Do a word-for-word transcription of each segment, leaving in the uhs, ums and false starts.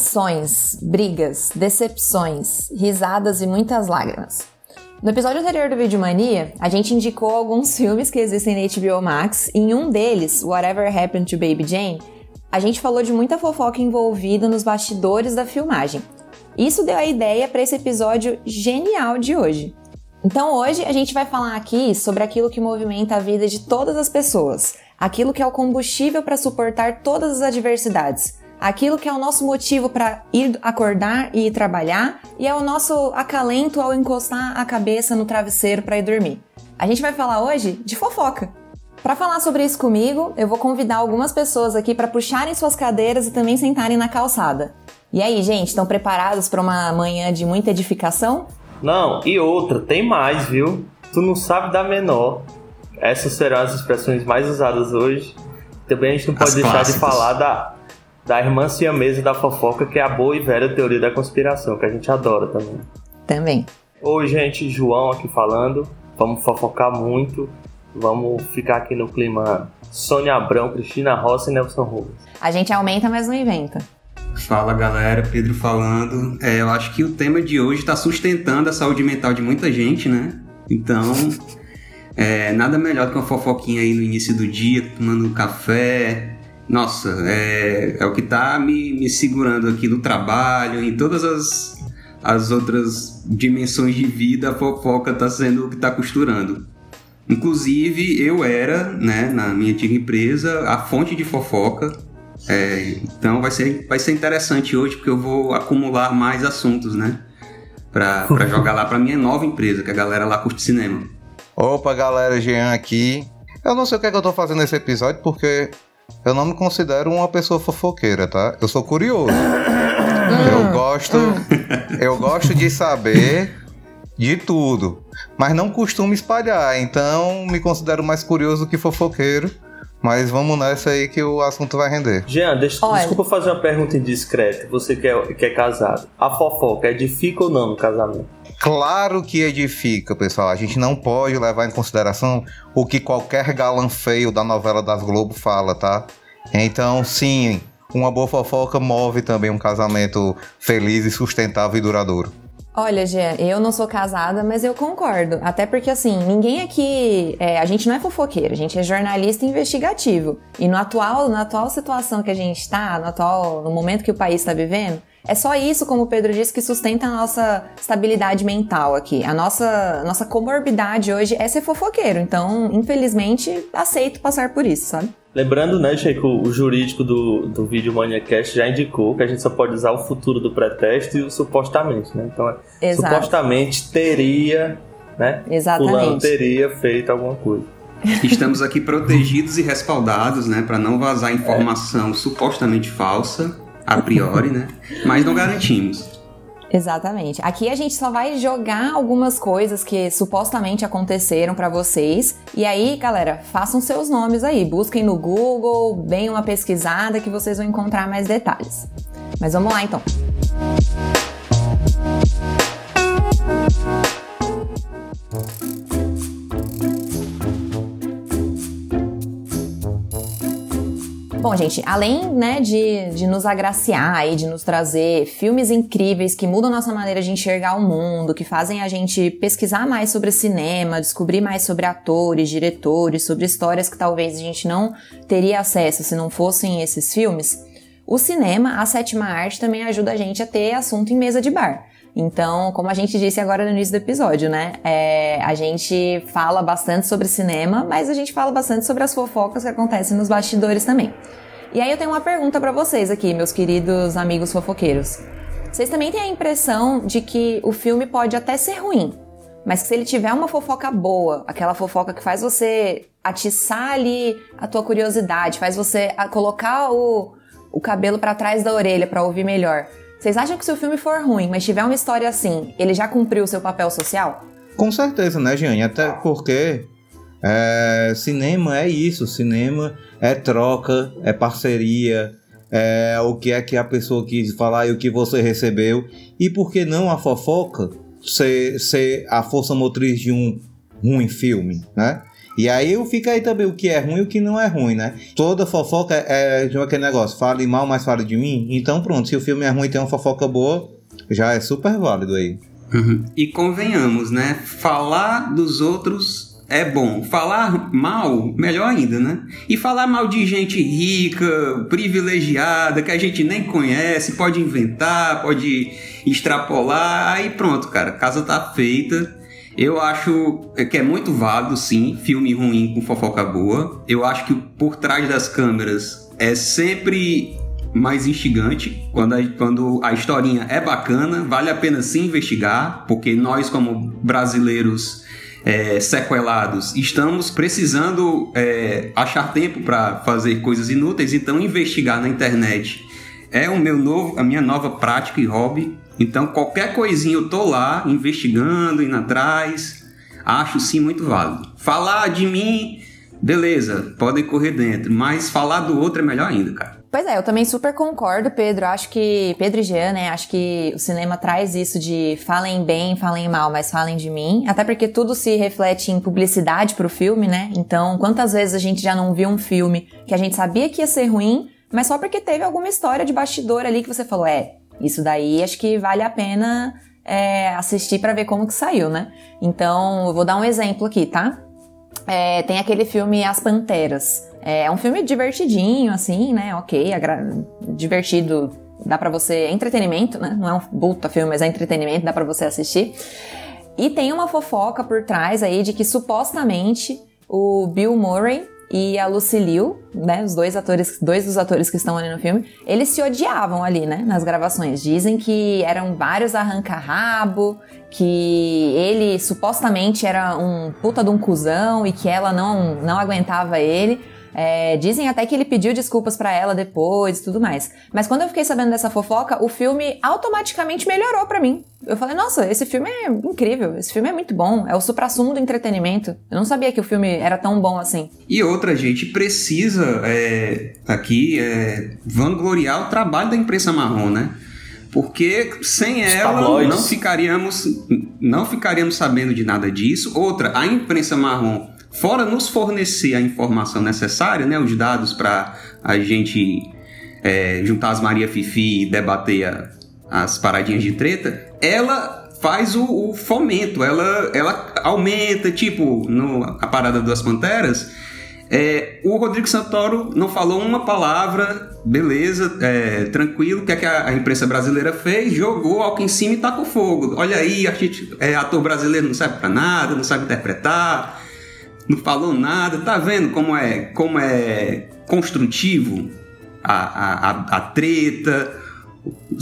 traições, brigas, decepções, risadas e muitas lágrimas. No episódio anterior do Videomania, a gente indicou alguns filmes que existem na H B O Max, e em um deles, Whatever Happened to Baby Jane, a gente falou de muita fofoca envolvida nos bastidores da filmagem. Isso deu a ideia para esse episódio genial de hoje. Então hoje a gente vai falar aqui sobre aquilo que movimenta a vida de todas as pessoas, aquilo que é o combustível para suportar todas as adversidades, aquilo que é o nosso motivo para ir acordar e ir trabalhar e é o nosso acalento ao encostar a cabeça no travesseiro para ir dormir. A gente vai falar hoje de fofoca. Para falar sobre isso comigo, eu vou convidar algumas pessoas aqui para puxarem suas cadeiras e também sentarem na calçada. E aí, gente, estão preparados para uma manhã de muita edificação? Não, e outra, tem mais, viu? Tu não sabe da menor. Essas serão as expressões mais usadas hoje. Também a gente não pode as deixar clássicas. de falar da, da irmã siamesa da fofoca, que é a boa e velha teoria da conspiração, que a gente adora também. Também. Oi, gente, João aqui falando. Vamos fofocar muito. Vamos ficar aqui no clima Sônia Abrão, Cristina Rossi e Nelson Rubens. A gente aumenta, mas não inventa. Fala galera, Pedro falando. É, eu acho que o tema de hoje está sustentando a saúde mental de muita gente, né? Então, é, nada melhor que uma fofoquinha aí no início do dia, tomando um café. Nossa, é, é o que tá me, me segurando aqui no trabalho, em todas as, as outras dimensões de vida, a fofoca tá sendo o que tá costurando. Inclusive, eu era, né, na minha antiga empresa, a fonte de fofoca. É, então vai ser, vai ser interessante hoje, porque eu vou acumular mais assuntos, né? Pra, pra jogar lá pra minha nova empresa, que a galera lá curte cinema. Opa, galera, Jean aqui. Eu não sei o que é que eu tô fazendo nesse episódio, porque eu não me considero uma pessoa fofoqueira, tá? Eu sou curioso. Eu gosto, eu gosto de saber de tudo, mas não costumo espalhar, então me considero mais curioso do que fofoqueiro. Mas vamos nessa aí que o assunto vai render. Jean, deixa, desculpa fazer uma pergunta indiscreta. Você que é, que é casado, a fofoca edifica ou não no casamento? Claro que edifica, pessoal. A gente não pode levar em consideração o que qualquer galã feio da novela das Globo fala, tá? Então, sim, uma boa fofoca move também um casamento feliz e sustentável e duradouro. Olha, Jean, eu não sou casada, mas eu concordo. Até porque, assim, ninguém aqui... É, a gente não é fofoqueiro, a gente é jornalista investigativo. E no atual, na atual situação que a gente está, no atual, no momento que o país está vivendo, é só isso, como o Pedro disse, que sustenta a nossa estabilidade mental aqui. A nossa, nossa comorbidade hoje é ser fofoqueiro. Então, infelizmente, aceito passar por isso, sabe? Lembrando, né, Chico, o jurídico do, do vídeo ManiaCast já indicou que a gente só pode usar o futuro do pretérito e o supostamente, né? Então, exato. Supostamente teria, né? Exatamente. Fulano teria feito alguma coisa. Estamos aqui protegidos e respaldados, né? Para não vazar informação é. supostamente falsa, a priori, né? Mas não garantimos. Exatamente. Aqui a gente só vai jogar algumas coisas que supostamente aconteceram pra vocês. E aí, galera, façam seus nomes aí. Busquem no Google, deem uma pesquisada que vocês vão encontrar mais detalhes. Mas vamos lá, então. Bom, gente, além, né, de, de nos agraciar e de nos trazer filmes incríveis que mudam nossa maneira de enxergar o mundo, que fazem a gente pesquisar mais sobre cinema, descobrir mais sobre atores, diretores, sobre histórias que talvez a gente não teria acesso se não fossem esses filmes, o cinema, a sétima arte, também ajuda a gente a ter assunto em mesa de bar. Então, como a gente disse agora no início do episódio, né? É, a gente fala bastante sobre cinema, mas a gente fala bastante sobre as fofocas que acontecem nos bastidores também. E aí eu tenho uma pergunta pra vocês aqui, meus queridos amigos fofoqueiros. Vocês também têm a impressão de que o filme pode até ser ruim, mas que se ele tiver uma fofoca boa, aquela fofoca que faz você atiçar ali a tua curiosidade, faz você colocar o, o cabelo pra trás da orelha pra ouvir melhor... Vocês acham que se o filme for ruim, mas tiver uma história assim, ele já cumpriu o seu papel social? Com certeza, né, Jean? Até porque é, cinema é isso. Cinema é troca, é parceria, é o que é que a pessoa quis falar e o que você recebeu. E por que não a fofoca ser, ser a força motriz de um ruim filme, né? E aí fica aí também o que é ruim e o que não é ruim, né? Toda fofoca é de aquele negócio, fale mal, mas fale de mim. Então pronto, se o filme é ruim e tem uma fofoca boa, já é super válido aí. Uhum. E convenhamos, né? Falar dos outros é bom. Falar mal, melhor ainda, né? E falar mal de gente rica, privilegiada, que a gente nem conhece, pode inventar, pode extrapolar, aí pronto, cara, a casa tá feita. Eu acho que é muito vago, sim, filme ruim com fofoca boa. Eu acho que por trás das câmeras é sempre mais instigante. Quando a, quando a historinha é bacana, vale a pena se investigar, porque nós, como brasileiros é, sequelados, estamos precisando é, achar tempo para fazer coisas inúteis, então investigar na internet é o meu novo, a minha nova prática e hobby. Então qualquer coisinha eu tô lá investigando, indo atrás, acho sim muito válido. Falar de mim, beleza, podem correr dentro, mas falar do outro é melhor ainda, cara. Pois é, eu também super concordo, Pedro. Acho que... Pedro e Jean, né? Acho que o cinema traz isso de falem bem, falem mal, mas falem de mim. Até porque tudo se reflete em publicidade pro filme, né? Então, quantas vezes a gente já não viu um filme que a gente sabia que ia ser ruim, mas só porque teve alguma história de bastidor ali que você falou, é, isso daí acho que vale a pena é, assistir pra ver como que saiu, né? Então, eu vou dar um exemplo aqui, tá? É, tem aquele filme As Panteras. É um filme divertidinho, assim, né? Ok, agra... divertido, dá pra você... É entretenimento, né? Não é um puta filme, mas é entretenimento, dá pra você assistir. E tem uma fofoca por trás aí de que, supostamente, o Bill Murray e a Lucy Liu, né? Os dois atores, dois dos atores que estão ali no filme, eles se odiavam ali, né? Nas gravações. Dizem que eram vários arranca-rabo, que ele, supostamente, era um puta de um cuzão e que ela não, não aguentava ele. É, dizem até que ele pediu desculpas pra ela depois e tudo mais. Mas quando eu fiquei sabendo dessa fofoca, o filme automaticamente melhorou pra mim. Eu falei, nossa, esse filme é incrível, esse filme é muito bom, é o suprassumo do entretenimento. Eu não sabia que o filme era tão bom assim. E outra, gente, precisa é, aqui é, vangloriar o trabalho da imprensa marrom, né? Porque sem Os ela tabloides. não ficaríamos, não ficaríamos sabendo de nada disso. Outra, a imprensa marrom, fora nos fornecer a informação necessária, né, os dados para a gente é, juntar as Maria Fifi e debater a, as paradinhas de treta, ela faz o, o fomento, ela, ela aumenta, tipo, no, a parada das Panteras, é, o Rodrigo Santoro não falou uma palavra, beleza, é, tranquilo, o que é que a, a imprensa brasileira fez? Jogou álcool em cima e tacou fogo. Olha aí, a gente, é, ator brasileiro não sabe para nada, não sabe interpretar, não falou nada, tá vendo como é, como é construtivo a, a, a treta,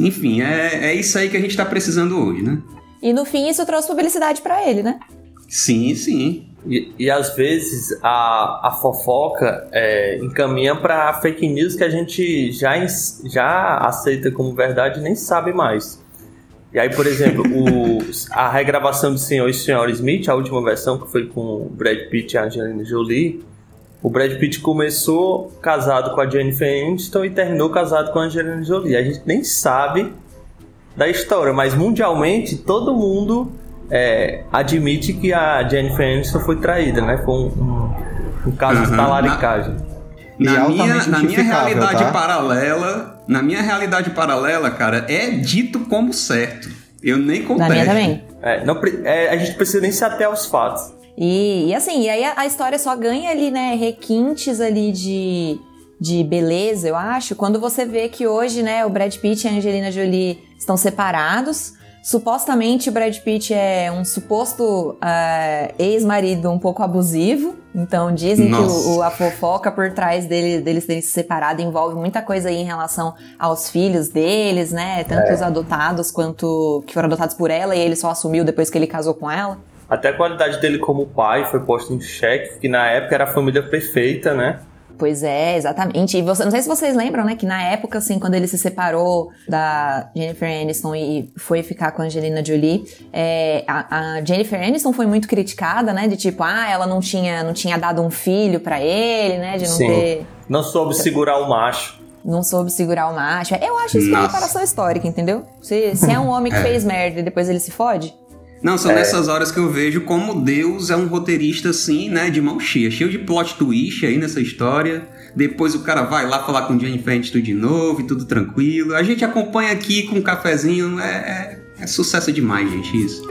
enfim, é, é isso aí que a gente tá precisando hoje, né? E no fim isso trouxe publicidade pra ele, né? Sim, sim. E, e às vezes a, a fofoca é, encaminha pra fake news que a gente já, já aceita como verdade e nem sabe mais. E aí, por exemplo, o, a regravação de Senhor e Senhora Smith, a última versão que foi com o Brad Pitt e a Angelina Jolie, o Brad Pitt começou casado com a Jennifer Aniston e terminou casado com a Angelina Jolie. A gente nem sabe da história, mas mundialmente todo mundo é, admite que a Jennifer Aniston foi traída, né? Foi um, um, um caso uhum, de talaricagem. Na, na, minha, na minha realidade tá? paralela... Na minha realidade paralela, cara, é dito como certo. Eu nem contesto. Na minha também. É, não, é, a gente precisa nem se ater aos fatos. E, e assim, e aí a, a história só ganha ali, né, requintes ali de, de beleza, eu acho, quando você vê que hoje, né, o Brad Pitt e a Angelina Jolie estão separados. Supostamente o Brad Pitt é um suposto uh, ex-marido um pouco abusivo. Então dizem Nossa. que o, o, a fofoca por trás dele, deles terem se separado envolve muita coisa aí em relação aos filhos deles, né? Tanto é. os adotados quanto que foram adotados por ela e ele só assumiu depois que ele casou com ela. Até a qualidade dele como pai foi posta em xeque, que na época era a família perfeita, né? Pois é, exatamente. E você, não sei se vocês lembram, né, que na época, assim, quando ele se separou da Jennifer Aniston e foi ficar com a Angelina Jolie, é, a, a Jennifer Aniston foi muito criticada, né, de tipo, ah, ela não tinha, não tinha dado um filho pra ele, né, de não Sim. ter... Não soube segurar o macho. Não soube segurar o macho. Eu acho isso Nossa. que é uma reparação histórica, entendeu? Se, se é um homem que é. fez merda e depois ele se fode... Não, são é. nessas horas que eu vejo como Deus é um roteirista assim, né, de mão cheia, cheio de plot twist aí nessa história. Depois o cara vai lá falar com Jennifer Aniston de novo e tudo tranquilo. A gente acompanha aqui com um cafezinho, é, é, é sucesso demais, gente, isso.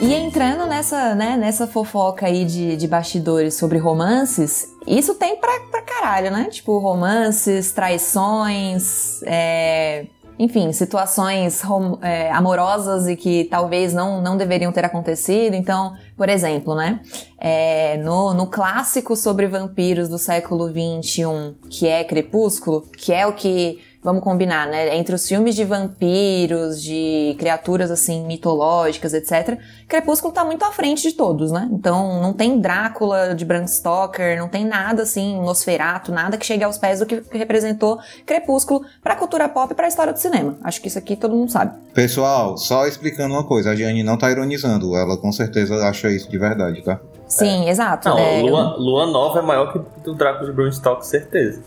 E entrando nessa, né, nessa fofoca aí de, de bastidores sobre romances, isso tem pra, pra caralho, né? Tipo, romances, traições, é... enfim, situações rom- é, amorosas e que talvez não, não deveriam ter acontecido. Então, por exemplo, né, é, no, no clássico sobre vampiros do século vinte e um, que é Crepúsculo, que é o que, vamos combinar, né, entre os filmes de vampiros, de criaturas, assim, mitológicas, etcétera, Crepúsculo tá muito à frente de todos, né? Então, não tem Drácula de Bram Stoker, não tem nada, assim, Nosferatu, nada que chegue aos pés do que representou Crepúsculo pra cultura pop e pra história do cinema. Acho que isso aqui todo mundo sabe. Pessoal, só explicando uma coisa, a Diane não tá ironizando, ela com certeza acha isso de verdade, tá? Sim, é. exato. Não, né? Lua, Lua Nova é maior que o Drácula de Bram Stoker, certeza.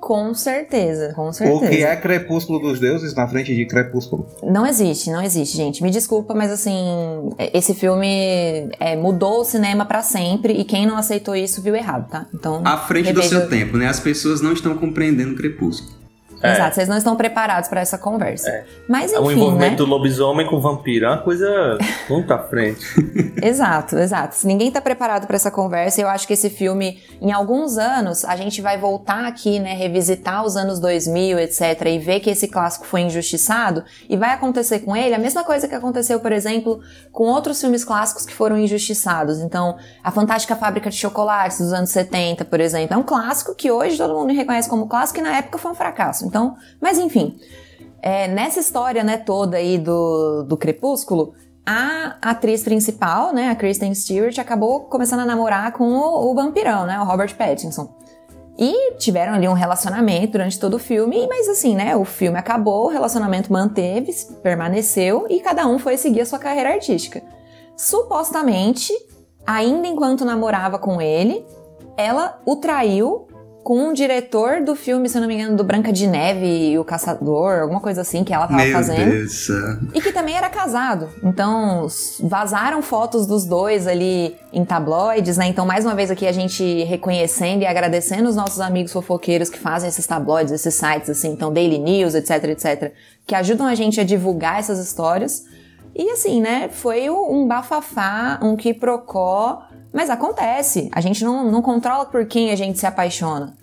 Com certeza, com certeza. O que é Crepúsculo dos Deuses na frente de Crepúsculo? Não existe, não existe, gente. Me desculpa, mas assim, esse filme é, mudou o cinema pra sempre e quem não aceitou isso viu errado, tá? Então, à frente reveja... do seu tempo, né? As pessoas não estão compreendendo Crepúsculo. É. Exato, vocês não estão preparados pra essa conversa. É. Mas enfim, o envolvimento, né, do lobisomem com o vampiro é uma coisa muito à frente. Exato, exato. Ninguém tá preparado pra essa conversa. Eu acho que esse filme, em alguns anos, a gente vai voltar aqui, né, revisitar os anos dois mil, etcétera, e ver que esse clássico foi injustiçado. E vai acontecer com ele a mesma coisa que aconteceu, por exemplo, com outros filmes clássicos que foram injustiçados. Então, A Fantástica Fábrica de Chocolates dos anos setenta, por exemplo, é um clássico que hoje todo mundo reconhece como clássico e na época foi um fracasso. Então, mas enfim, é, nessa história, né, toda aí do, do Crepúsculo, a atriz principal, né, a Kristen Stewart, acabou começando a namorar com o, o vampirão, né, o Robert Pattinson. E tiveram ali um relacionamento durante todo o filme, mas assim, né, o filme acabou, o relacionamento manteve-se, permaneceu e cada um foi seguir a sua carreira artística. Supostamente, ainda enquanto namorava com ele, ela o traiu com um diretor do filme, se eu não me engano, do Branca de Neve e o Caçador, alguma coisa assim que ela tava Meu fazendo. Deus. E que também era casado. Então, vazaram fotos dos dois ali em tabloides, né? Então, mais uma vez aqui, a gente reconhecendo e agradecendo os nossos amigos fofoqueiros que fazem esses tabloides, esses sites, assim, então, Daily News, etc, etcétera, que ajudam a gente a divulgar essas histórias. E assim, né? Foi um bafafá, um quiprocó. Mas acontece, a gente não, não controla por quem a gente se apaixona.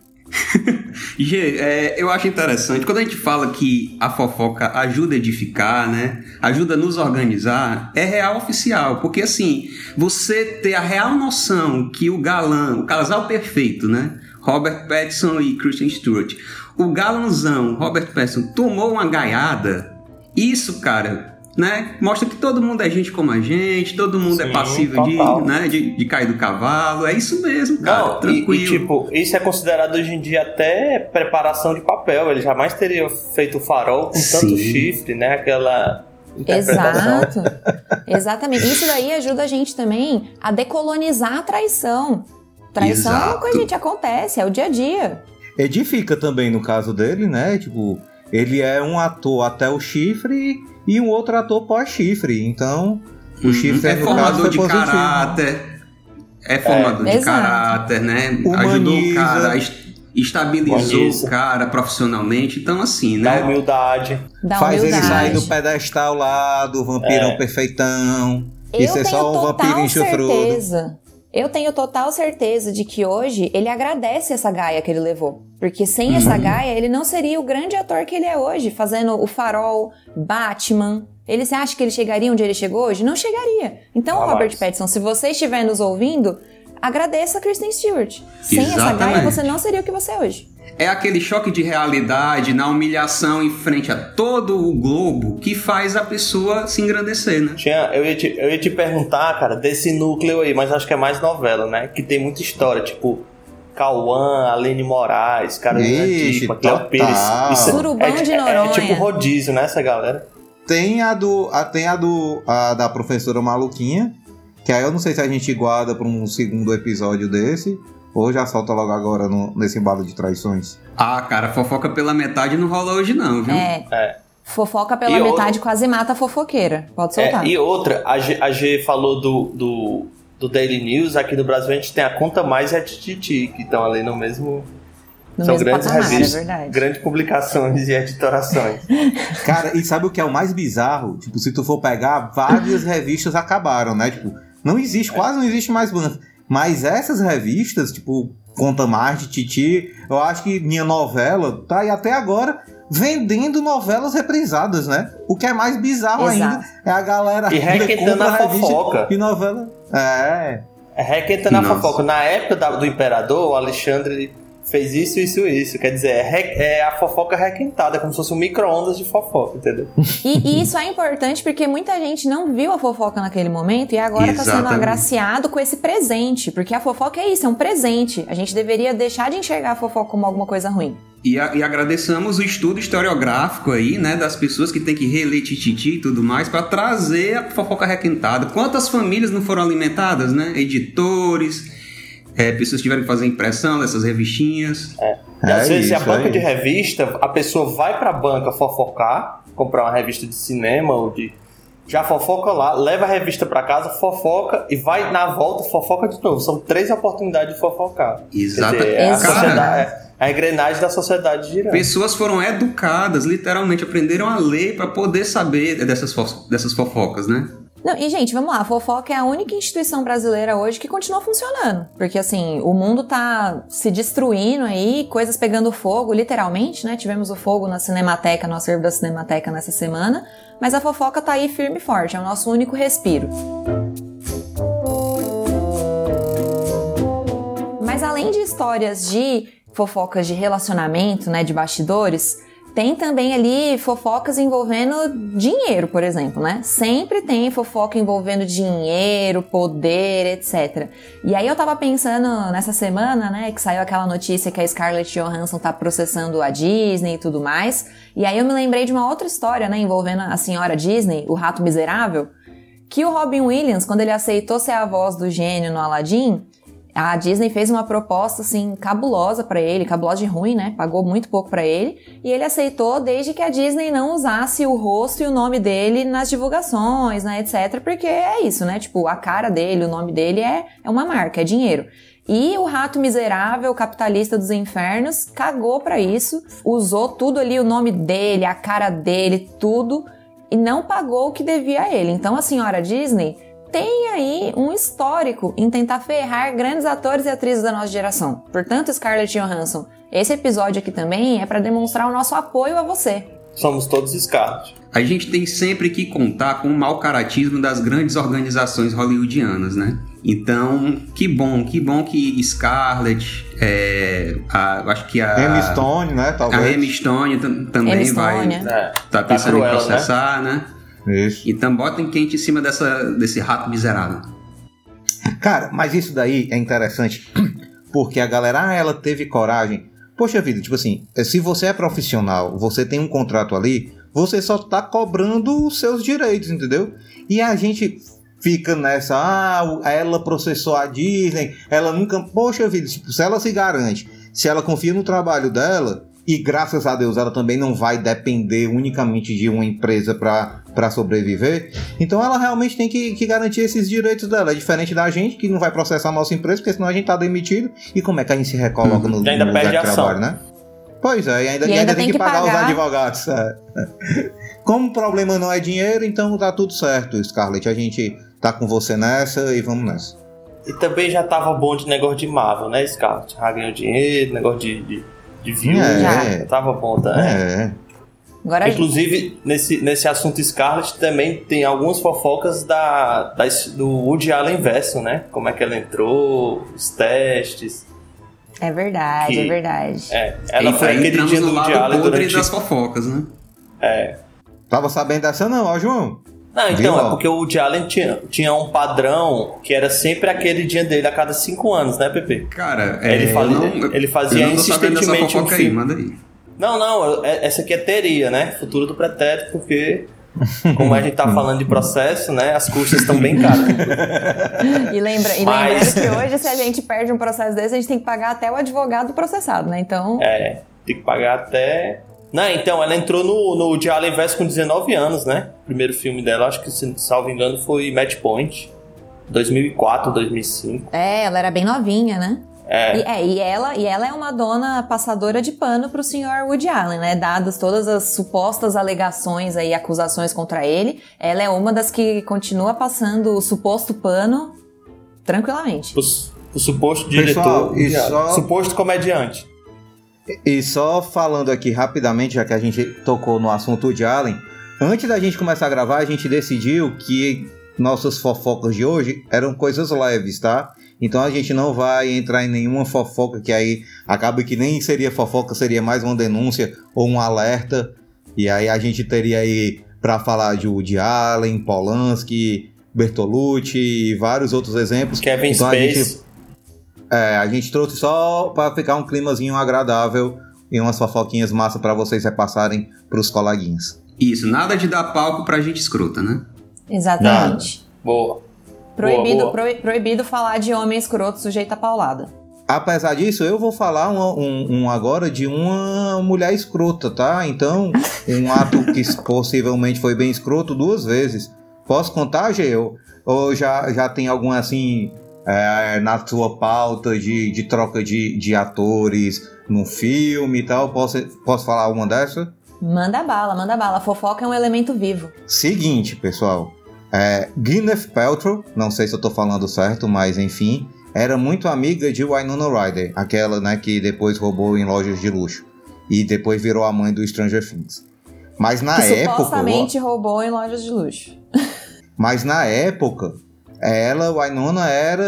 Gê, é, eu acho interessante, quando a gente fala que a fofoca ajuda a edificar, né, ajuda a nos organizar, é real oficial, porque assim, você ter a real noção que o galã, o casal perfeito, né, Robert Pattinson e Kristen Stewart, o galãozão Robert Pattinson tomou uma gaiada, isso, cara... Né? Mostra que todo mundo é gente como a gente, todo mundo Sim, é passível de, né, de, de cair do cavalo, é isso mesmo, cara. Não, tranquilo. E, e, tipo, isso é considerado hoje em dia até preparação de papel, ele jamais teria feito o farol com Sim. tanto chifre, né? Aquela... Exato, exatamente. Isso daí ajuda a gente também a decolonizar a traição. Traição Exato. É uma coisa que acontece, é o dia a dia. Edifica também no caso dele, né? Tipo, ele é um ator até o chifre. E um outro ator pós-chifre. Então, o chifre é formador de caráter. É formador de caráter, né? Ajudou o cara, estabilizou o cara profissionalmente. Então, assim, né? Dá humildade. Faz ele sair do pedestal lá, do vampirão perfeitão. E ser só um vampiro enxofrudo. Eu tenho total certeza. Eu tenho total certeza de que hoje ele agradece essa gaia que ele levou. Porque sem uhum. essa gaia, ele não seria o grande ator que ele é hoje, fazendo o Farol, Batman. Ele, você acha que ele chegaria onde ele chegou hoje? Não chegaria. Então, ah, Robert mas... Pattinson, se você estiver nos ouvindo, agradeça a Kristen Stewart. Sem Exatamente. Essa gaia, você não seria o que você é hoje. É aquele choque de realidade, na humilhação em frente a todo o globo, que faz a pessoa se engrandecer, né? Tinha, eu ia te, eu ia te perguntar, cara, desse núcleo aí, mas acho que é mais novela, né? Que tem muita história, tipo Cauã, Aline Moraes, cara, Ixi, Antipa, Cléo Pires. Surubão é, de Noronha. É, é, é tipo rodízio, né, essa galera? Tem a do. A, tem a do. A da professora Maluquinha, que aí eu não sei se a gente guarda pra um segundo episódio desse. Ou já solta logo agora no, nesse embalo de traições? Ah, cara, fofoca pela metade não rola hoje não, viu? É. é. Fofoca pela e metade outra... quase mata a fofoqueira. Pode soltar. É, e outra, a G, a G falou do, do, do Daily News. Aqui no Brasil a gente tem a Conta Mais e a Tititi, que estão ali no mesmo... No São grandes patamar, revistas, é grandes publicações e editorações. Cara, e sabe o que é o mais bizarro? Tipo, se tu for pegar, várias revistas acabaram, né? Tipo, não existe, quase não existe mais banca. Mas essas revistas, tipo, Conta Mais, de Titi, eu acho que Minha Novela, tá aí até agora vendendo novelas reprisadas, né? O que é mais bizarro Exato. ainda é a galera... E requentando a fofoca. E novela... É. é requentando Nossa. a fofoca. Na época da, do Imperador, o Alexandre... fez isso, isso, isso. Quer dizer, é a fofoca requentada, como se fosse um micro-ondas de fofoca, entendeu? E, e isso é importante porque muita gente não viu a fofoca naquele momento e agora está sendo agraciado com esse presente, porque a fofoca é isso, é um presente. A gente deveria deixar de enxergar a fofoca como alguma coisa ruim. E, a, e agradeçamos o estudo historiográfico aí, né, das pessoas que tem que reler Tititi e tudo mais para trazer a fofoca requentada. Quantas famílias não foram alimentadas, né? Editores... É, pessoas tiveram que fazer impressão dessas revistinhas. É. E às é vezes isso, a banca é de revista, a pessoa vai pra banca fofocar, comprar uma revista de cinema ou de... Já fofoca lá, leva a revista pra casa, fofoca e vai na volta, fofoca de novo. São três oportunidades de fofocar. Exatamente. Dizer, a, sociedade, a engrenagem da sociedade girando. Pessoas foram educadas, literalmente, aprenderam a ler pra poder saber dessas, fofo- dessas fofocas, né? Não, e, gente, vamos lá, a fofoca é a única instituição brasileira hoje que continua funcionando. Porque, assim, o mundo tá se destruindo aí, coisas pegando fogo, literalmente, né? Tivemos o fogo na Cinemateca, no acervo da Cinemateca nessa semana. Mas a fofoca tá aí firme e forte, é o nosso único respiro. Mas além de histórias de fofocas de relacionamento, né, de bastidores... Tem também ali fofocas envolvendo dinheiro, por exemplo, né? Sempre tem fofoca envolvendo dinheiro, poder, etcétera. E aí eu tava pensando nessa semana, né? Que saiu aquela notícia que a Scarlett Johansson tá processando a Disney e tudo mais. E aí eu me lembrei de uma outra história, né? Envolvendo a senhora Disney, o rato miserável. Que o Robin Williams, quando ele aceitou ser a voz do gênio no Aladdin... A Disney fez uma proposta, assim, cabulosa pra ele, cabulosa de ruim, né? Pagou muito pouco pra ele. E ele aceitou desde que a Disney não usasse o rosto e o nome dele nas divulgações, né, etcétera. Porque é isso, né? Tipo, a cara dele, o nome dele é, é uma marca, é dinheiro. E o rato miserável, capitalista dos infernos, cagou pra isso. Usou tudo ali, o nome dele, a cara dele, tudo. E não pagou o que devia a ele. Então, a senhora Disney... tem aí um histórico em tentar ferrar grandes atores e atrizes da nossa geração. Portanto, Scarlett Johansson, esse episódio aqui também é para demonstrar o nosso apoio a você. Somos todos Scarlett. A gente tem sempre que contar com o mau caratismo das grandes organizações hollywoodianas, né? Então, que bom, que bom que Scarlett, é, a, acho que a... Emma Stone, né? Talvez. A Emma Stone t- também Emma vai... Stone, né? Tá pensando tá em processar, ela, né? né? Isso. Então botem quente em cima dessa, desse rato miserável. Cara, mas isso daí é interessante, porque a galera, ah, ela teve coragem. Poxa vida, tipo assim, se você é profissional, você tem um contrato ali, você só tá cobrando os seus direitos, entendeu? E a gente fica nessa, ah, ela processou a Disney, ela nunca... Poxa vida, tipo, se ela se garante, se ela confia no trabalho dela... E graças a Deus ela também não vai depender unicamente de uma empresa para sobreviver. Então ela realmente tem que, que garantir esses direitos dela. É diferente da gente que não vai processar a nossa empresa, porque senão a gente está demitido. E como é que a gente se recoloca no, no lugar de trabalho, né? Pois é, e ainda, e ainda, ainda tem, tem que pagar, pagar os advogados. É. Como o problema não é dinheiro, então tá tudo certo, Scarlett. A gente tá com você nessa e vamos nessa. E também já tava bom de negócio de Marvel, né, Scarlett? Já ganhou dinheiro, negócio de... de... de vinho, é, já tava bom, tá? É. Agora inclusive, gente... nesse, nesse assunto Scarlett, também tem algumas fofocas da, da, do Woody Allen verso, né? Como é que ela entrou, os testes. É verdade, que, é verdade. É, ela Eita, foi aquele dia do Woody Allen durante... das fofocas, né? É. Tava sabendo dessa não, ó, João? Não, então, Viu? é porque o Woody Allen tinha, tinha um padrão que era sempre aquele dia dele a cada cinco anos, né, Pepe? Cara, é, ele, fazia, não, ele fazia insistentemente um filme. Aí, manda aí. Não, não, essa aqui é teoria, né? Futuro do pretérito, porque como a gente tá falando de processo, né, as custas estão bem caras. E lembra, e Mas... lembrando que hoje, se a gente perde um processo desse, a gente tem que pagar até o advogado processado, né? Então... É, tem que pagar até... Não, então, ela entrou no, no de Alien Verso com dezenove anos, né? O primeiro filme dela, acho que, se salvo engano, foi Match Point, dois mil e quatro, dois mil e cinco. É, ela era bem novinha, né? É. E, é, e, ela, e ela é uma dona passadora de pano pro senhor Woody Allen, né? Dadas todas as supostas alegações aí, acusações contra ele, ela é uma das que continua passando o suposto pano tranquilamente. O, o suposto diretor, pessoal, e só... suposto comediante. E, e só falando aqui rapidamente, já que a gente tocou no assunto Woody Allen, antes da gente começar a gravar, a gente decidiu que nossas fofocas de hoje eram coisas leves, tá? Então a gente não vai entrar em nenhuma fofoca, que aí acaba que nem seria fofoca, seria mais uma denúncia ou um alerta. E aí a gente teria aí pra falar de Woody Allen, Polanski, Bertolucci e vários outros exemplos. Kevin então, Space. A gente, é, a gente trouxe só pra ficar um climazinho agradável e umas fofoquinhas massa pra vocês repassarem pros coleguinhas. Isso, nada de dar palco pra gente escrota, né? Exatamente. Nada. Boa. Proibido, boa, boa. Pro, proibido falar de homem escroto sujeito a paulada. Apesar disso, eu vou falar um, um, um agora de uma mulher escrota, tá? Então, um ato que possivelmente foi bem escroto duas vezes. Posso contar, Gê? Ou já, já tem algum assim é, na sua pauta de, de troca de, de atores num filme e tal? Posso, posso falar uma dessa? Manda bala, manda bala. Fofoca é um elemento vivo. Seguinte, pessoal. É, Gwyneth Paltrow, não sei se eu tô falando certo, mas enfim, era muito amiga de Winona Ryder, aquela, né, que depois roubou em lojas de luxo e depois virou a mãe do Stranger Things. Mas na que época... supostamente roubou em lojas de luxo. Mas na época, ela, Winona, era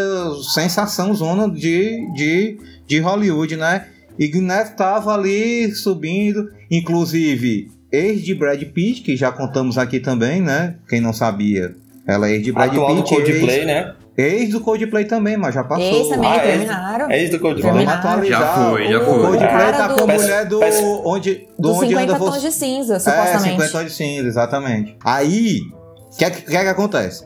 sensação zona de, de, de Hollywood, né? E Gwyneth tava ali subindo, inclusive... ex de Brad Pitt, que já contamos aqui também, né? Quem não sabia, ela é ex de Brad Atual Pitt. Do Coldplay, ex, né? Ex do Coldplay também, mas já passou. Ex também, ah, terminaram. Ex do Coldplay. Vamos atualizar. Já foi, já foi. O Coldplay tá com a mulher do... Peço, onde, do, do onde cinquenta anda Tons de Cinza, supostamente. É, cinquenta Tons de Cinza, exatamente. Aí, o que, que, que é que acontece?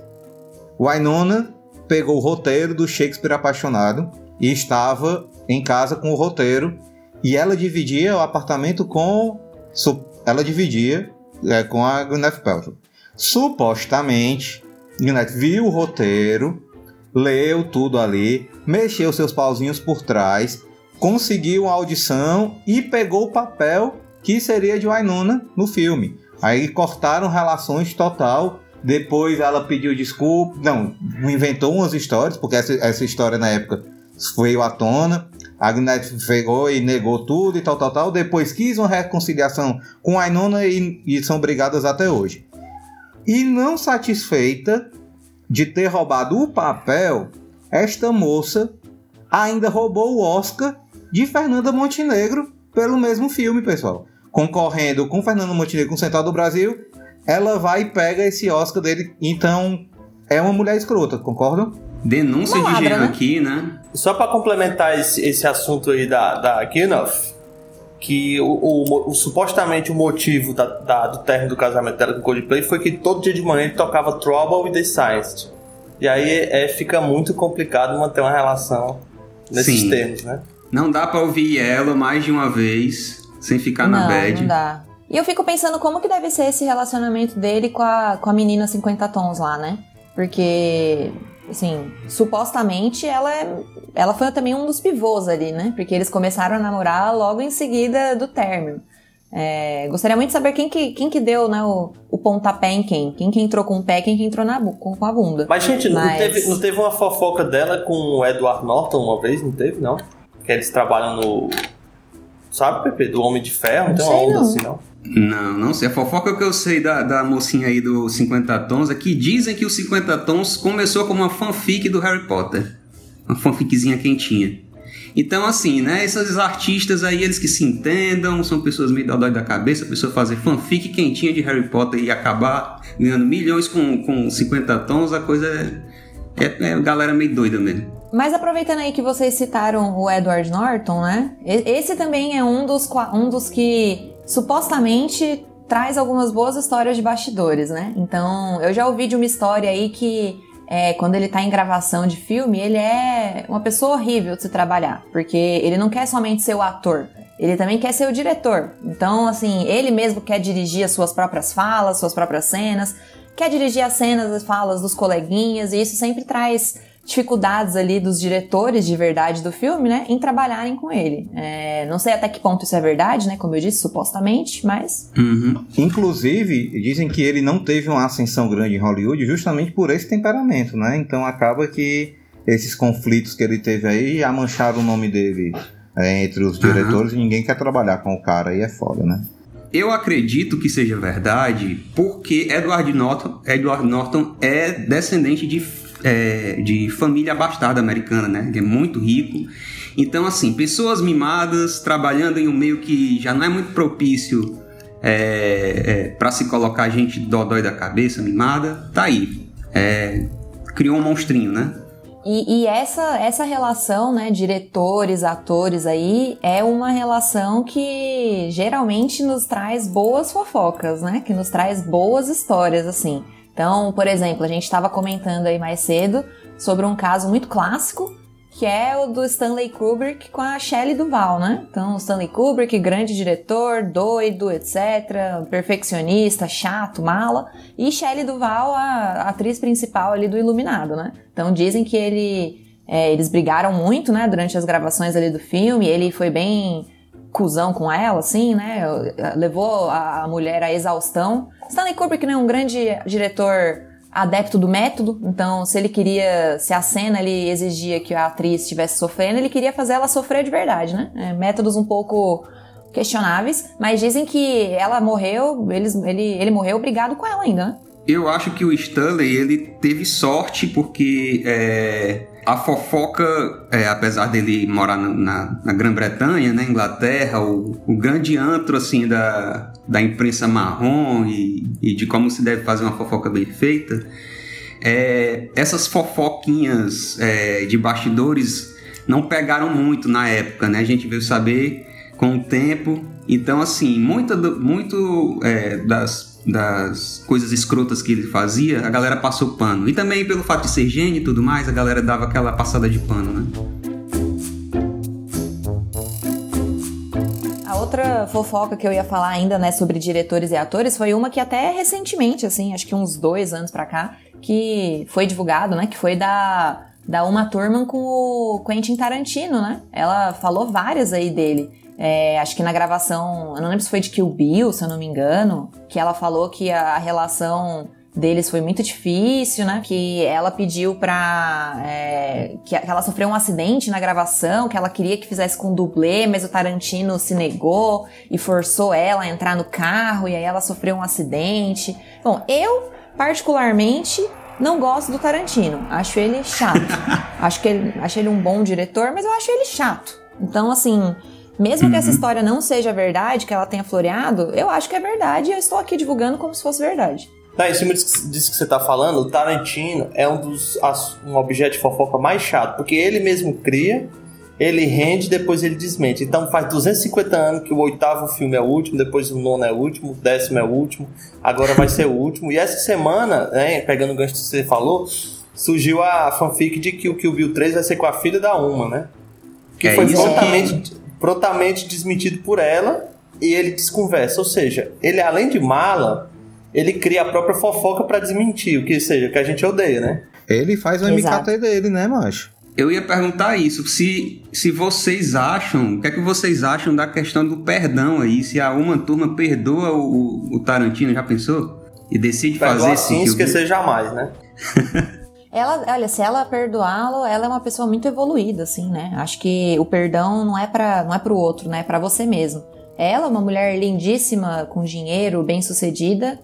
Winona pegou o roteiro do Shakespeare Apaixonado e estava em casa com o roteiro, e ela dividia o apartamento com... ela dividia é, com a Gwyneth Paltrow. Supostamente, Gwyneth viu o roteiro, leu tudo ali, mexeu seus pauzinhos por trás, conseguiu a audição e pegou o papel que seria de Winona no filme. Aí cortaram relações total, depois ela pediu desculpa, não, inventou umas histórias, porque essa, essa história na época veio à tona. A Gwyneth pegou e negou tudo e tal, tal, tal. Depois quis uma reconciliação com a Winona e, e são brigadas até hoje. E não satisfeita de ter roubado o papel, esta moça ainda roubou o Oscar de Fernanda Montenegro pelo mesmo filme, pessoal. Concorrendo com Fernanda Montenegro com o Central do Brasil, ela vai e pega esse Oscar dele. Então, é uma mulher escrota, concordam? Denúncia de gênero, né? Aqui, né? Só para complementar esse, esse assunto aí da, da Gwyneth, que o, o, o, supostamente o motivo da, da, do término do casamento dela com o Coldplay foi que todo dia de manhã ele tocava Trouble with the Science. E aí é, fica muito complicado manter uma relação nesses Sim. termos, né? Não dá para ouvir ela mais de uma vez sem ficar não, na bad. Não dá. E eu fico pensando como que deve ser esse relacionamento dele com a, com a menina cinquenta Tons lá, né? Porque... assim, supostamente ela, ela foi também um dos pivôs ali, né? Porque eles começaram a namorar logo em seguida do término. É, gostaria muito de saber quem que, quem que deu, né, o, o pontapé em quem. Quem que entrou com o pé, quem que entrou na bu- com a bunda. Mas, gente, Mas... Não, teve, não teve uma fofoca dela com o Edward Norton uma vez? Não teve, não? Que eles trabalham no... Sabe, Pepe? Do Homem de Ferro? Não tem uma onda não. Assim, não? Não, não sei. A fofoca que eu sei da, da mocinha aí do cinquenta Tons é que dizem que o cinquenta Tons começou como uma fanfic do Harry Potter. Uma fanficzinha quentinha. Então, assim, né? Esses artistas aí, eles que se entendam, são pessoas meio dodói da cabeça, a pessoa fazer fanfic quentinha de Harry Potter e acabar ganhando milhões com, com cinquenta Tons, a coisa é, é, é galera meio doida mesmo. Mas aproveitando aí que vocês citaram o Edward Norton, né? Esse também é um dos, um dos que supostamente traz algumas boas histórias de bastidores, né? Então, eu já ouvi de uma história aí que é, quando ele tá em gravação de filme, ele é uma pessoa horrível de se trabalhar, porque ele não quer somente ser o ator, ele também quer ser o diretor. Então, assim, ele mesmo quer dirigir as suas próprias falas, suas próprias cenas, quer dirigir as cenas, as falas dos coleguinhas, e isso sempre traz dificuldades ali dos diretores de verdade do filme, né, em trabalharem com ele. É, não sei até que ponto isso é verdade, né, como eu disse, supostamente, mas... Uhum. Inclusive, dizem que ele não teve uma ascensão grande em Hollywood justamente por esse temperamento, né, então acaba que esses conflitos que ele teve aí já mancharam o nome dele é, entre os diretores, uhum, e ninguém quer trabalhar com o cara, e é foda, né. Eu acredito que seja verdade porque Edward Norton, Edward Norton é descendente de, é, de família abastada americana, né? Ele é muito rico. Então, assim, pessoas mimadas, trabalhando em um meio que já não é muito propício é, é, para se colocar gente dodói da cabeça, mimada, tá aí. É, criou um monstrinho, né? E, e essa, essa relação, né, diretores, atores aí, é uma relação que geralmente nos traz boas fofocas, né, que nos traz boas histórias, assim. Então, por exemplo, a gente estava comentando aí mais cedo sobre um caso muito clássico, que é o do Stanley Kubrick com a Shelley Duvall, né? Então, o Stanley Kubrick, grande diretor, doido, etcétera, perfeccionista, chato, mala, e Shelley Duvall, a atriz principal ali do Iluminado, né? Então, dizem que ele, é, eles brigaram muito, né, durante as gravações ali do filme, ele foi bem cuzão com ela, assim, né? Levou a mulher à exaustão. Stanley Kubrick, né, um grande diretor... adepto do método, então se ele queria, se a cena ele exigia que a atriz estivesse sofrendo, ele queria fazer ela sofrer de verdade, né? É, métodos um pouco questionáveis, mas dizem que ela morreu, eles, ele, ele morreu brigado com ela ainda, né? Eu acho que o Stanley, ele teve sorte porque é, a fofoca, é, apesar dele morar na, na, na Grã-Bretanha, né, Inglaterra, o, o grande antro, assim, da, da imprensa marrom e, e de como se deve fazer uma fofoca bem feita, é, essas fofoquinhas é, de bastidores não pegaram muito na época, né? A gente veio saber com o tempo, então, assim, muita, muito é, das... das coisas escrotas que ele fazia, a galera passou pano. E também pelo fato de ser gênio e tudo mais, a galera dava aquela passada de pano, né? A outra fofoca que eu ia falar ainda, né, sobre diretores e atores, foi uma que até recentemente, assim, acho que uns dois anos pra cá, que foi divulgado, né, que foi da, da Uma Thurman com o Quentin Tarantino, né? Ela falou várias aí dele. É, acho que na gravação, eu não lembro se foi de Kill Bill, se eu não me engano, que ela falou que a relação deles foi muito difícil, né? Que ela pediu pra... É, que ela sofreu um acidente na gravação, que ela queria que fizesse com dublê, mas o Tarantino se negou e forçou ela a entrar no carro, e aí ela sofreu um acidente. Bom, eu, particularmente... não gosto do Tarantino, acho ele chato, acho, que ele, acho ele um bom diretor, mas eu acho ele chato. Então, assim, mesmo uhum. que essa história não seja verdade, que ela tenha floreado, eu acho que é verdade e eu estou aqui divulgando como se fosse verdade. Tá, em cima disso que você tá falando, o Tarantino é um dos um objeto de fofoca mais chato, porque ele mesmo cria, ele rende, depois ele desmente. Então faz duzentos e cinquenta anos que o oitavo filme é o último, depois o nono é o último, o décimo é o último, agora vai ser o último. E essa semana, né, pegando o gancho que você falou, surgiu a fanfic de que o Kill Bill três vai ser com a filha da Uma, né? Que é foi prontamente, prontamente desmentido por ela, e ele desconversa. Ou seja, ele além de mala, ele cria a própria fofoca pra desmentir, o que seja, que a gente odeia, né? Ele faz o M K T dele, né, macho? Eu ia perguntar isso, se, se vocês acham, o que é que vocês acham da questão do perdão aí, se a Uma Thurman perdoa o, o Tarantino, já pensou? E decide perdoa fazer assim, esse esquecer filme. Jamais, né? Ela, olha, se ela perdoá-lo, ela é uma pessoa muito evoluída, assim, né? Acho que o perdão não é para não é pro outro, né? É pra você mesmo. Ela é uma mulher lindíssima, com dinheiro, bem-sucedida.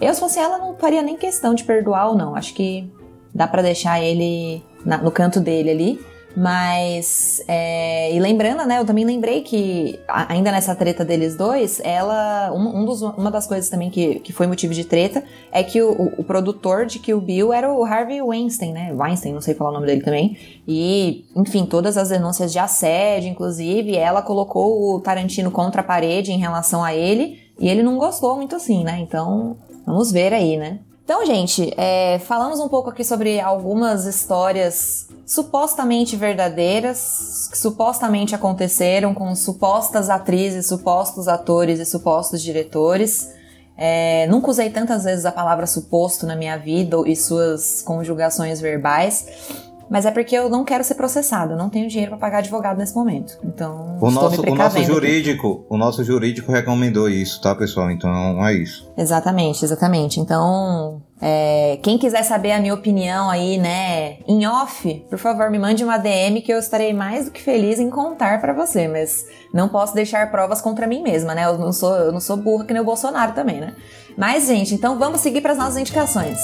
Eu, se fosse ela, não faria nem questão de perdoar ou não. Acho que dá pra deixar ele... Na, no canto dele ali, mas é, e lembrando, né, eu também lembrei que a, ainda nessa treta deles dois, ela um, um dos, uma das coisas também que, que foi motivo de treta é que o, o, o produtor de Kill Bill era o Harvey Weinstein, né, Weinstein, não sei falar o nome dele também, e enfim, todas as denúncias de assédio, inclusive, ela colocou o Tarantino contra a parede em relação a ele, e ele não gostou muito assim, né, então vamos ver aí, né. Então, gente, é, falamos um pouco aqui sobre algumas histórias supostamente verdadeiras, que supostamente aconteceram com supostas atrizes, supostos atores e supostos diretores. É, nunca usei tantas vezes a palavra suposto na minha vida e suas conjugações verbais, mas é porque eu não quero ser processado, eu não tenho dinheiro para pagar advogado nesse momento. Então, o nosso, o nosso jurídico, o nosso jurídico recomendou isso, tá, pessoal? Então, é isso. Exatamente, exatamente. Então, é, quem quiser saber a minha opinião aí, né, em off, por favor, me mande uma D M que eu estarei mais do que feliz em contar pra você, mas não posso deixar provas contra mim mesma, né? Eu não sou, eu não sou burra que nem o Bolsonaro também, né? Mas, gente, então vamos seguir pras nossas indicações.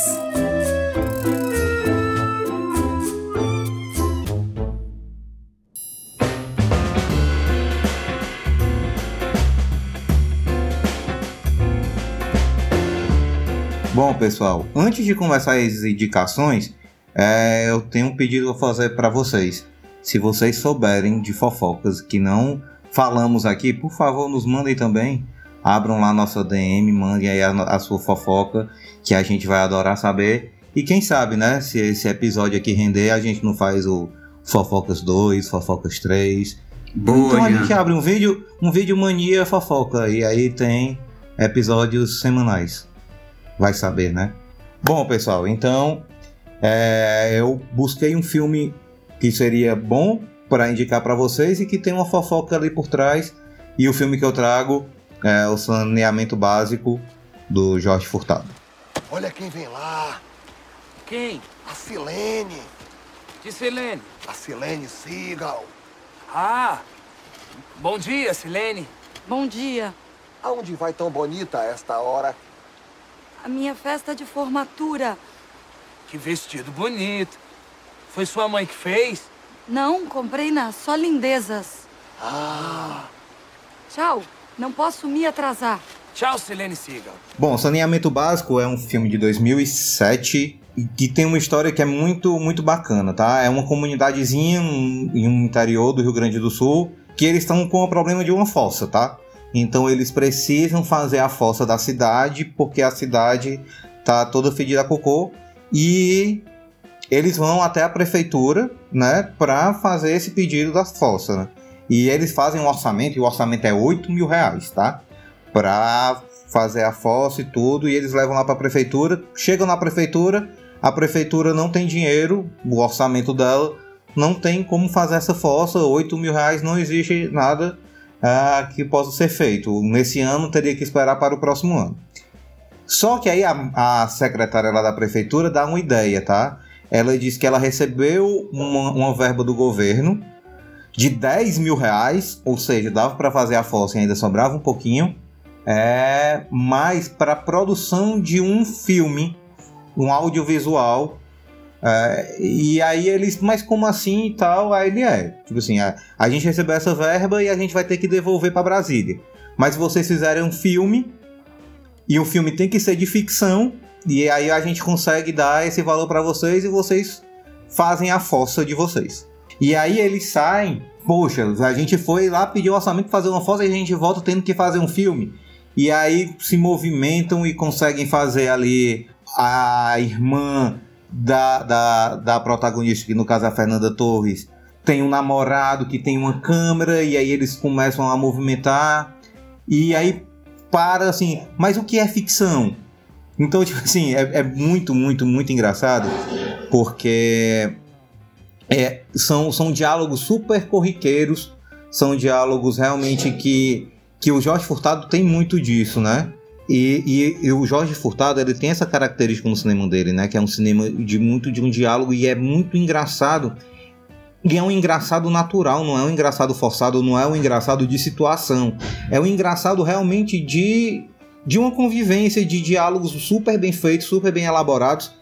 Bom, pessoal, antes de começar as indicações, é, eu tenho um pedido a fazer para vocês. Se vocês souberem de fofocas que não falamos aqui, por favor, nos mandem também. Abram lá nossa D M, mandem aí a, a sua fofoca, que a gente vai adorar saber. E quem sabe, né, se esse episódio aqui render, a gente não faz o Fofocas dois, Fofocas três. Boa, então a gente abre um vídeo, um vídeo mania fofoca, e aí tem episódios semanais. Vai saber, né? Bom, pessoal, então é, eu busquei um filme que seria bom para indicar para vocês e que tem uma fofoca ali por trás. E o filme que eu trago é O Saneamento Básico, do Jorge Furtado. Olha quem vem lá. Quem? A Silene. Que Silene? A Silene Seagal. Ah, bom dia, Silene. Bom dia. Aonde vai tão bonita a esta hora? A minha festa de formatura. Que vestido bonito. Foi sua mãe que fez? Não, comprei na Só Lindezas. Ah. Tchau, não posso me atrasar. Tchau, Silene Seagal. Bom, Saneamento Básico é um filme de dois mil e sete e que tem uma história que é muito, muito bacana, tá? É uma comunidadezinha em um interior do Rio Grande do Sul que eles estão com o problema de uma fossa, tá? Então eles precisam fazer a fossa da cidade, porque a cidade tá toda fedida a cocô. E eles vão até a prefeitura, né, para fazer esse pedido da fossa, né? E eles fazem um orçamento, e o orçamento é oito mil reais, tá? Para fazer a fossa e tudo, e eles levam lá para a prefeitura. Chegam na prefeitura, a prefeitura não tem dinheiro, o orçamento dela não tem como fazer essa fossa. oito mil reais não existe nada que possa ser feito. Nesse ano teria que esperar para o próximo ano. Só que aí a, a secretária lá da prefeitura dá uma ideia, tá? Ela diz que ela recebeu uma, uma verba do governo de dez mil reais, ou seja, dava para fazer a fossa e ainda sobrava um pouquinho, é, mas para a produção de um filme, um audiovisual. É, e aí eles, mas como assim e tal? Aí ele é, tipo assim, a, a gente recebeu essa verba e a gente vai ter que devolver para Brasília. Mas se vocês fizerem um filme, e o filme tem que ser de ficção, e aí a gente consegue dar esse valor para vocês e vocês fazem a fossa de vocês. E aí eles saem, poxa, a gente foi lá pedir o orçamento para fazer uma fossa e a gente volta tendo que fazer um filme. E aí se movimentam e conseguem fazer ali a irmã Da, da, da protagonista, que no caso é a Fernanda Torres, tem um namorado que tem uma câmera, e aí eles começam a movimentar, e aí para assim, mas o que é ficção? Então, tipo assim, é, é muito, muito, muito engraçado, porque é, são, são diálogos super corriqueiros, são diálogos realmente que, que o Jorge Furtado tem muito disso, né? E, e, e o Jorge Furtado, ele tem essa característica no cinema dele, né? Que é um cinema de muito de um diálogo, e é muito engraçado. E é um engraçado natural, não é um engraçado forçado, não é um engraçado de situação. É um engraçado realmente de, de uma convivência, de diálogos super bem feitos, super bem elaborados.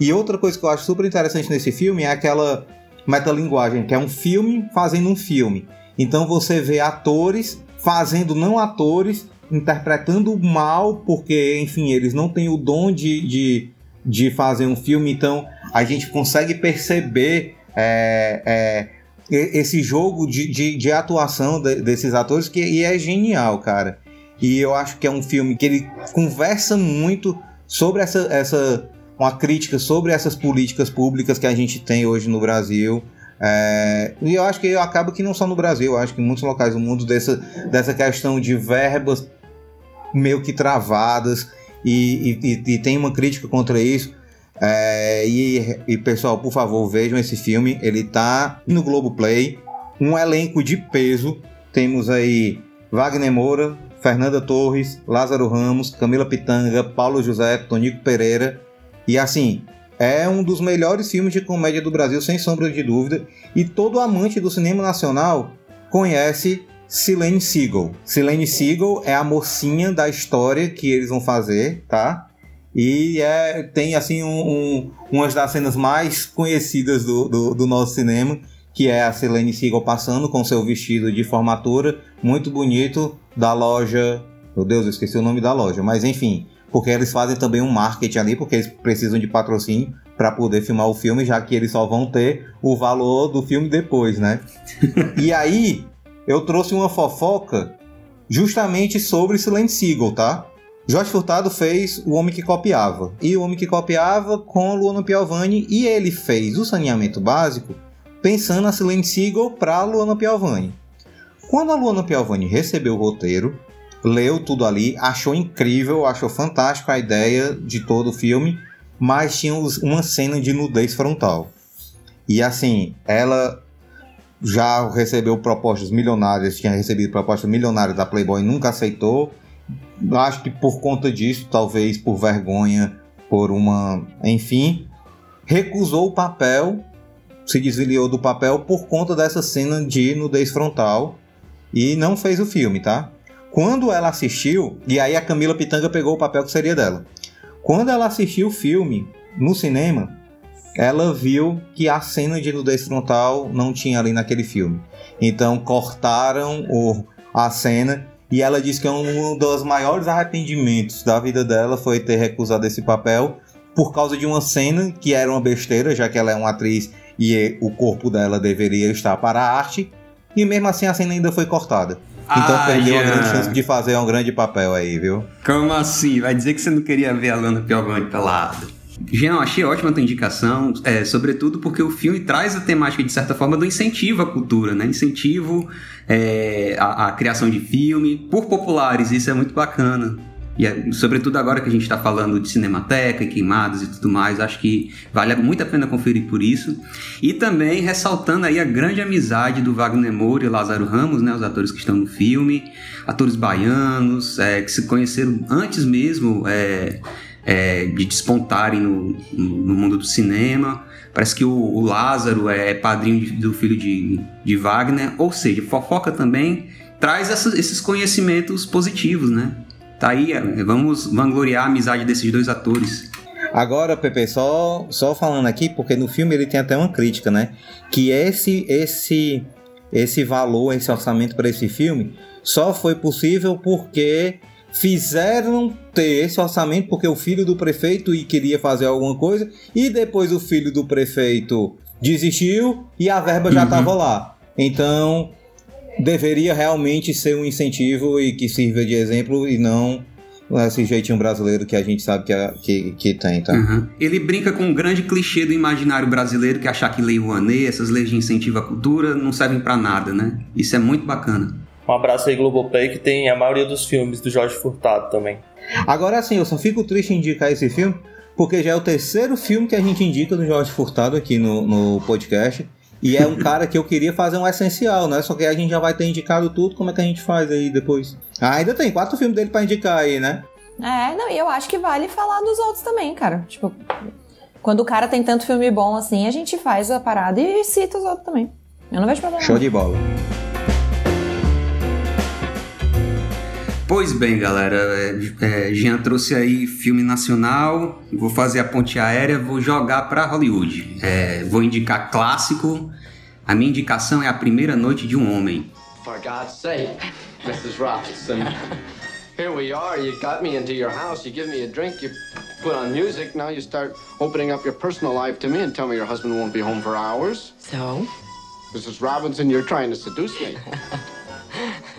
E outra coisa que eu acho super interessante nesse filme é aquela metalinguagem, que é um filme fazendo um filme. Então você vê atores fazendo não atores, interpretando mal, porque, enfim, eles não têm o dom de, de, de fazer um filme, então a gente consegue perceber é, é, esse jogo de, de, de atuação de, desses atores, que e é genial, cara. E eu acho que é um filme que ele conversa muito sobre essa, essa uma crítica sobre essas políticas públicas que a gente tem hoje no Brasil. É, e eu acho que acaba que não só no Brasil, eu acho que em muitos locais do mundo, dessa, dessa questão de verbas meio que travadas, e, e, e tem uma crítica contra isso. É, e, e pessoal, por favor, vejam esse filme, ele tá no Globoplay, um elenco de peso. Temos aí Wagner Moura, Fernanda Torres, Lázaro Ramos, Camila Pitanga, Paulo José, Tonico Pereira. E assim, é um dos melhores filmes de comédia do Brasil, sem sombra de dúvida. E todo amante do cinema nacional conhece Silene Siegel. Silene Siegel é a mocinha da história que eles vão fazer, tá? E é, tem assim um, um, uma das cenas mais conhecidas do, do, do nosso cinema, que é a Silene Siegel passando com seu vestido de formatura, muito bonito, da loja... Meu Deus, eu esqueci o nome da loja, mas enfim... Porque eles fazem também um marketing ali, porque eles precisam de patrocínio para poder filmar o filme, já que eles só vão ter o valor do filme depois, né? E aí, eu trouxe uma fofoca justamente sobre Silene Siegel, tá? Jorge Furtado fez O Homem que Copiava. E O Homem que Copiava com Luana Piovani, e ele fez o Saneamento Básico pensando na Silene Siegel para Luana Piovani. Quando a Luana Piovani recebeu o roteiro, leu tudo ali, achou incrível, achou fantástica a ideia de todo o filme, mas tinha uma cena de nudez frontal. E assim, ela já recebeu propostas milionárias, tinha recebido propostas milionárias da Playboy, nunca aceitou. Acho que por conta disso, talvez por vergonha, por uma... Enfim, recusou o papel, se desviou do papel por conta dessa cena de nudez frontal e não fez o filme, tá? Quando ela assistiu, e aí a Camila Pitanga pegou o papel que seria dela. Quando ela assistiu o filme no cinema, ela viu que a cena de nudez frontal não tinha ali naquele filme. Então cortaram o, a cena, e ela disse que um dos maiores arrependimentos da vida dela foi ter recusado esse papel por causa de uma cena que era uma besteira, já que ela é uma atriz e o corpo dela deveria estar para a arte, e mesmo assim a cena ainda foi cortada. Então ah, perdeu yeah. a grande chance de fazer um grande papel aí, viu? Como assim? Vai dizer que você não queria ver a Luana Piovani pelada? Jean, achei ótima a tua indicação, é, sobretudo porque o filme traz a temática, de certa forma, do incentivo à cultura, né? Incentivo é, à, à criação de filme por populares, isso é muito bacana. E é, sobretudo agora que a gente está falando de Cinemateca e queimadas e tudo mais, acho que vale muito a pena conferir por isso. E também ressaltando aí a grande amizade do Wagner Moura e Lázaro Ramos, né, os atores que estão no filme, atores baianos, é, que se conheceram antes mesmo é, é, de despontarem no, no mundo do cinema. Parece que o, o Lázaro é padrinho de, do filho de, de Wagner, ou seja, fofoca também traz essa, esses conhecimentos positivos, né? Tá aí, vamos vangloriar a amizade desses dois atores. Agora, Pepe, só, só falando aqui, porque no filme ele tem até uma crítica, né? Que esse, esse, esse valor, esse orçamento para esse filme, só foi possível porque fizeram ter esse orçamento porque o filho do prefeito queria fazer alguma coisa, e depois o filho do prefeito desistiu e a verba já estava uhum. lá. Então... deveria realmente ser um incentivo e que sirva de exemplo e não esse jeitinho brasileiro que a gente sabe que, é, que, que tem, tá? Uhum. Ele brinca com um grande clichê do imaginário brasileiro, que é achar que Lei Rouanet, essas leis de incentivo à cultura, não servem pra nada, né? Isso é muito bacana. Um abraço aí, Globoplay, que tem a maioria dos filmes do Jorge Furtado também. Agora sim, eu só fico triste em indicar esse filme, porque já é o terceiro filme que a gente indica do Jorge Furtado aqui no, no podcast. E é um cara que eu queria fazer um essencial, né? Só que a gente já vai ter indicado tudo, como é que a gente faz aí depois? Ah, ainda tem quatro filmes dele pra indicar aí, né? É, não, e eu acho que vale falar dos outros também, cara. Tipo, quando o cara tem tanto filme bom assim, a gente faz a parada e cita os outros também. Eu não vejo problema. Show de bola. Pois bem, galera, é, é, Jean trouxe aí filme nacional, vou fazer a ponte aérea, vou jogar para Hollywood. É, vou indicar clássico, a minha indicação é A Primeira Noite de um Homem. For God's sake, missus Robinson, here we are, you got me into your house, you give me a drink, you put on music, now you start opening up your personal life to me and tell me your husband won't be home for hours. So? missus Robinson, you're trying to seduce me.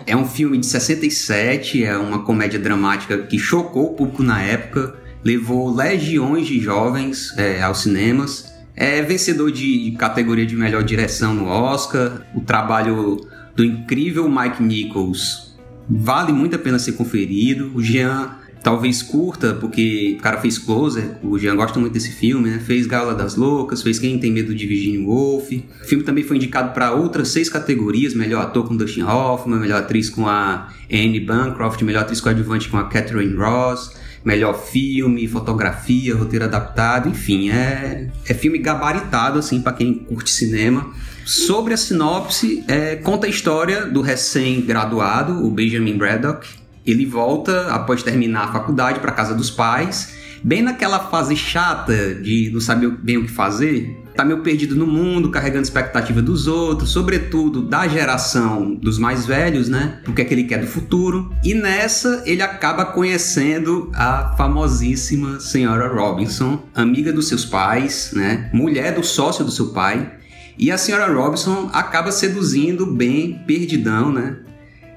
É um filme de sessenta e sete, é uma comédia dramática que chocou o público na época, levou legiões de jovens é, aos cinemas, é vencedor de, de categoria de melhor direção no Oscar. O trabalho do incrível Mike Nichols vale muito a pena ser conferido. O Jean talvez curta, porque o cara fez Closer, o Jean gosta muito desse filme, né? Fez Gaiola das Loucas, fez Quem Tem Medo de Virginia Woolf. O filme também foi indicado para outras seis categorias: melhor ator com Dustin Hoffman, melhor atriz com a Anne Bancroft, melhor atriz coadjuvante com a Catherine Ross, melhor filme, fotografia, roteiro adaptado, enfim, é, é filme gabaritado, assim, para quem curte cinema. Sobre a sinopse, é, conta a história do recém-graduado, o Benjamin Braddock. Ele volta, após terminar a faculdade, para casa dos pais, bem naquela fase chata de não saber bem o que fazer. Tá meio perdido no mundo, carregando expectativa dos outros, sobretudo da geração dos mais velhos, né? O que é que ele quer do futuro. E nessa, ele acaba conhecendo a famosíssima senhora Robinson, amiga dos seus pais, né? Mulher do sócio do seu pai. E a senhora Robinson acaba seduzindo bem perdidão, né?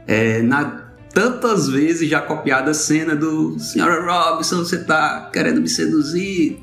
É, na... tantas vezes já copiada a cena do senhora Robinson, você tá querendo me seduzir.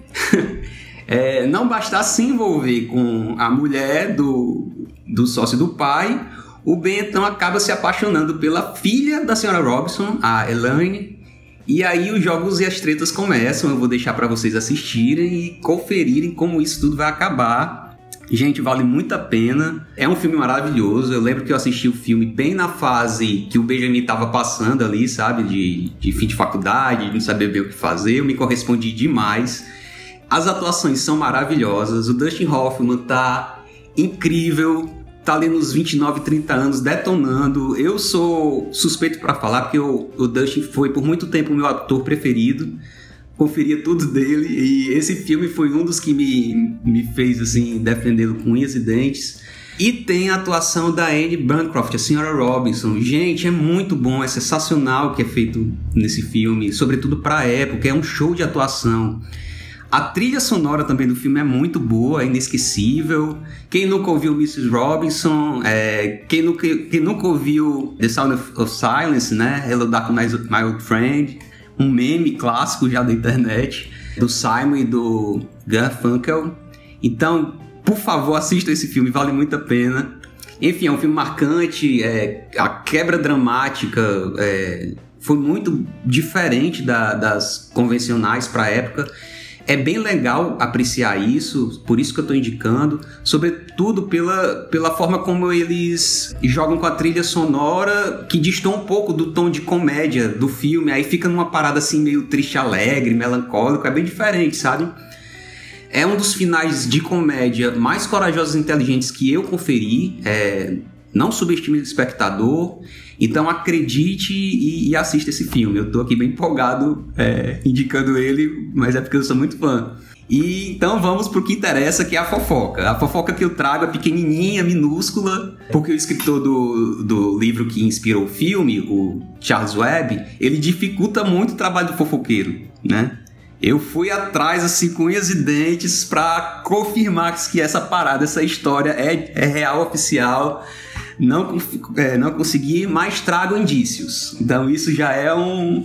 É, não bastar se envolver com a mulher do, do sócio do pai, o Ben então acaba se apaixonando pela filha da senhora Robinson, a Elaine. E aí os jogos e as tretas começam. Eu vou deixar para vocês assistirem e conferirem como isso tudo vai acabar. Gente, vale muito a pena. É um filme maravilhoso. Eu lembro que eu assisti o filme bem na fase que o Benjamin estava passando ali, sabe? De, de fim de faculdade, de não saber bem o que fazer. Eu me correspondi demais. As atuações são maravilhosas. O Dustin Hoffman tá incrível. Tá ali nos vinte e nove, trinta anos, detonando. Eu sou suspeito para falar, porque o, o Dustin foi por muito tempo o meu ator preferido. Conferia tudo dele, e esse filme foi um dos que me, me fez assim, defendê-lo com unhas e dentes. E tem a atuação da Anne Bancroft, a senhora Robinson. Gente, é muito bom, é sensacional o que é feito nesse filme, sobretudo para a época, é um show de atuação. A trilha sonora também do filme é muito boa, é inesquecível. Quem nunca ouviu missus Robinson, é, quem, nunca, quem nunca ouviu The Sound of, of Silence, né? Hello Dark My, My Old Friend, um meme clássico já da internet, do Simon e do Garfunkel. Então, por favor, assistam esse filme, vale muito a pena. Enfim, é um filme marcante, é, a quebra dramática é, foi muito diferente da, das convencionais para a época. É bem legal apreciar isso, por isso que eu estou indicando, sobretudo pela, pela forma como eles jogam com a trilha sonora, que distorce um pouco do tom de comédia do filme, aí fica numa parada assim meio triste, alegre, melancólico, é bem diferente, sabe? É um dos finais de comédia mais corajosos e inteligentes que eu conferi, é, não subestime o espectador. Então acredite e, e assista esse filme. Eu tô aqui bem empolgado é, indicando ele, mas é porque eu sou muito fã. E então vamos pro que interessa, que é a fofoca. A fofoca que eu trago é pequenininha, minúscula, porque o escritor do, do livro que inspirou o filme, o Charles Webb, ele dificulta muito o trabalho do fofoqueiro, né? Eu fui atrás, assim, com unhas e dentes pra confirmar que essa parada, essa história é, é real, oficial. Não, é, não consegui, mas trago indícios. Então isso já é um,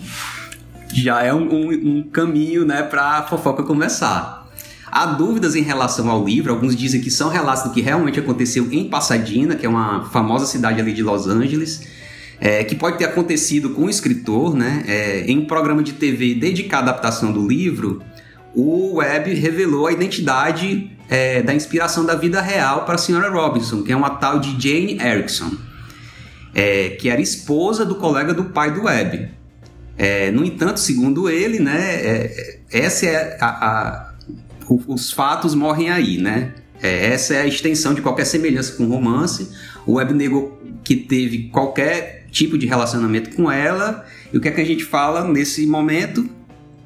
já é um, um, um caminho, né, para a fofoca começar. Há dúvidas em relação ao livro. Alguns dizem que são relatos do que realmente aconteceu em Pasadena, que é uma famosa cidade ali de Los Angeles, é, que pode ter acontecido com o escritor, né, é, em um programa de T V dedicado à adaptação do livro. O Webb revelou a identidade É, da inspiração da vida real para a senhora Robinson, que é uma tal de Jane Erickson, é, que era esposa do colega do pai do Webb. É, no entanto, segundo ele, né, é, essa é a, a, os fatos morrem aí, né? É, essa é a extensão de qualquer semelhança com o romance. O Webb negou que teve qualquer tipo de relacionamento com ela, e o que é que a gente fala nesse momento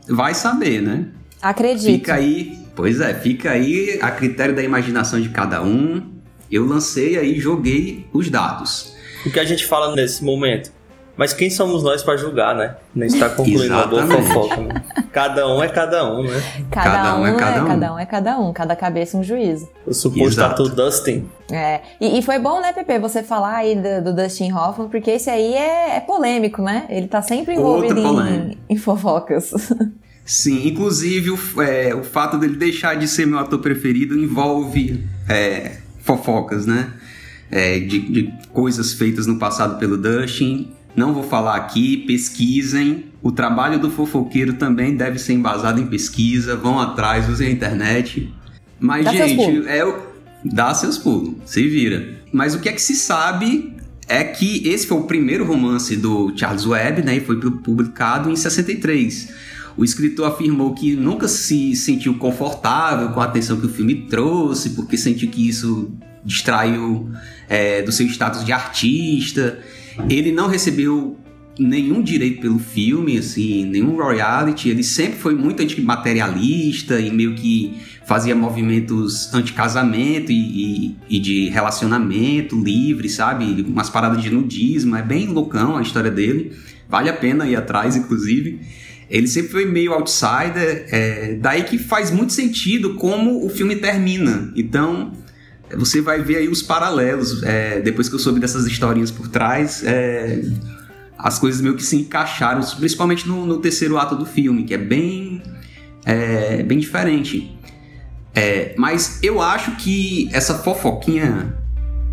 vai saber, né? Acredito. Fica aí... Pois é, fica aí a critério da imaginação de cada um. Eu lancei aí, joguei os dados. O que a gente fala nesse momento? Mas quem somos nós para julgar, né? Não está concluindo a boa fofoca. Né? Cada um é cada um, né? Cada, cada um, um é cada um. Cada um é cada um. Cada cabeça um juízo. O suposto tatu Dustin. É. E, e foi bom, né, Pepe, você falar aí do, do Dustin Hoffman, porque esse aí é, é polêmico, né? Ele tá sempre envolvido em, em fofocas. Sim, inclusive o, é, o fato dele deixar de ser meu ator preferido envolve é, fofocas, né? É, de, de coisas feitas no passado pelo Dustin. Não vou falar aqui, pesquisem. O trabalho do fofoqueiro também deve ser embasado em pesquisa. Vão atrás, usem a internet. Mas, dá gente, seus é o... dá seus pulos, se vira. Mas o que é que se sabe é que esse foi o primeiro romance do Charles Webb, né? E foi publicado em sessenta e três. O escritor afirmou que nunca se sentiu confortável com a atenção que o filme trouxe, porque sentiu que isso distraiu é, do seu status de artista. Ele não recebeu nenhum direito pelo filme, assim, nenhum royalty. Ele sempre foi muito antimaterialista e meio que fazia movimentos anti-casamento e, e, e de relacionamento livre, sabe? Umas paradas de nudismo, é bem loucão a história dele. Vale a pena ir atrás, inclusive. Ele sempre foi meio outsider, é, daí que faz muito sentido como o filme termina. Então... você vai ver aí os paralelos. É, depois que eu soube dessas historinhas por trás, é, as coisas meio que se encaixaram, principalmente no, no terceiro ato do filme, que é bem, é, bem diferente. É, mas eu acho que essa fofoquinha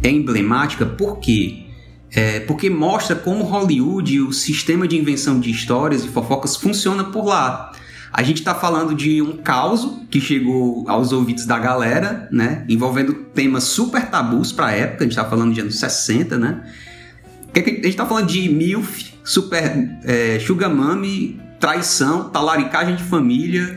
é emblemática. Por quê? É, porque mostra como Hollywood, o sistema de invenção de histórias e fofocas, funciona por lá. A gente está falando de um caos que chegou aos ouvidos da galera, né? Envolvendo temas super tabus para a época. A gente está falando de anos sessenta, né? A gente está falando de MILF, super, é, sugar mami, traição, talaricagem de família.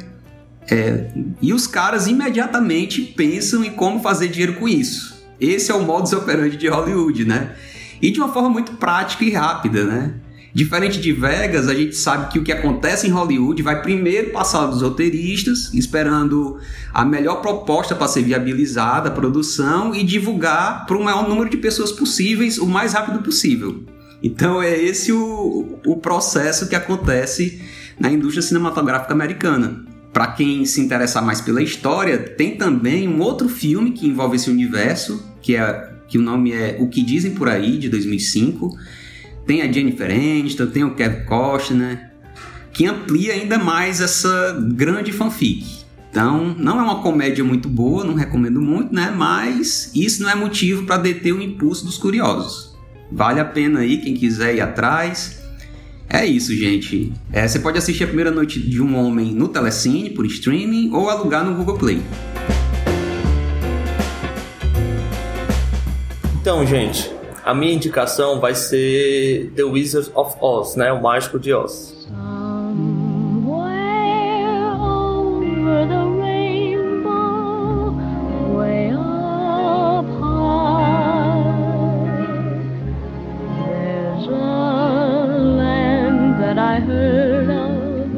É, e os caras imediatamente pensam em como fazer dinheiro com isso. Esse é o modus operandi de Hollywood, né? E de uma forma muito prática e rápida, né? Diferente de Vegas, a gente sabe que o que acontece em Hollywood vai primeiro passar dos roteiristas, esperando a melhor proposta para ser viabilizada, a produção, e divulgar para o maior número de pessoas possíveis, o mais rápido possível. Então é esse o, o processo que acontece na indústria cinematográfica americana. Para quem se interessar mais pela história, tem também um outro filme que envolve esse universo, que, é, que o nome é O Que Dizem Por Aí, de dois mil e cinco, tem a Jennifer Aniston, tem o Kevin Costner, que amplia ainda mais essa grande fanfic. Então, não é uma comédia muito boa, não recomendo muito, né? Mas isso não é motivo para deter o impulso dos curiosos. Vale a pena aí, quem quiser ir atrás. É isso, gente. É, você pode assistir A Primeira Noite de um Homem no Telecine, por streaming, ou alugar no Google Play. Então, gente... a minha indicação vai ser The Wizard of Oz, né? O Mágico de Oz. Somewhere over the rainbow, way up high, there's a land that I heard of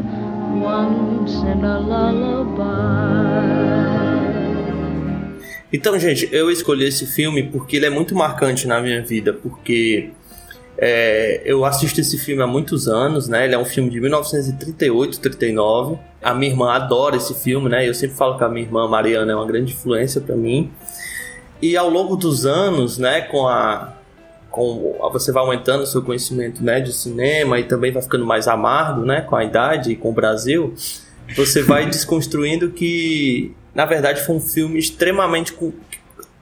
once in a lullaby. Então, gente, eu escolhi esse filme porque ele é muito marcante na minha vida, porque é, eu assisto esse filme há muitos anos, né? Ele é um filme de mil novecentos e trinta e oito, trinta e nove. A minha irmã adora esse filme, né? Eu sempre falo que a minha irmã Mariana é uma grande influência para mim. E ao longo dos anos, né, com a, com a, você vai aumentando o seu conhecimento, né, de cinema, e também vai ficando mais amargo, né, com a idade e com o Brasil, você vai desconstruindo que... na verdade, foi um filme extremamente...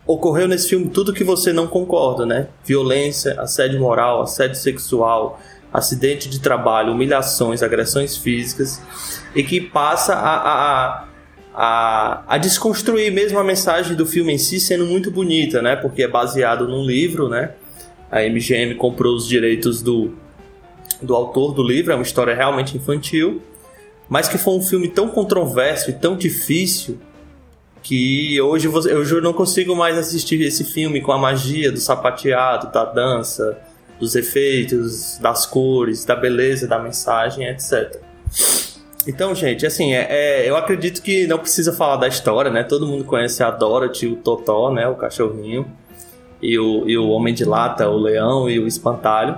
ocorreu nesse filme tudo que você não concorda, né? Violência, assédio moral, assédio sexual, acidente de trabalho, humilhações, agressões físicas. E que passa a, a, a, a desconstruir mesmo a mensagem do filme em si, sendo muito bonita, né? Porque é baseado num livro, né? A M G M comprou os direitos do, do autor do livro. É uma história realmente infantil. Mas que foi um filme tão controverso e tão difícil... que hoje eu juro, não consigo mais assistir esse filme com a magia do sapateado, da dança, dos efeitos, das cores, da beleza, da mensagem, etcétera. Então, gente, assim, é, é, eu acredito que não precisa falar da história, né? Todo mundo conhece a Dorothy, o Totó, né? O cachorrinho, e o, e o Homem de Lata, o Leão e o Espantalho.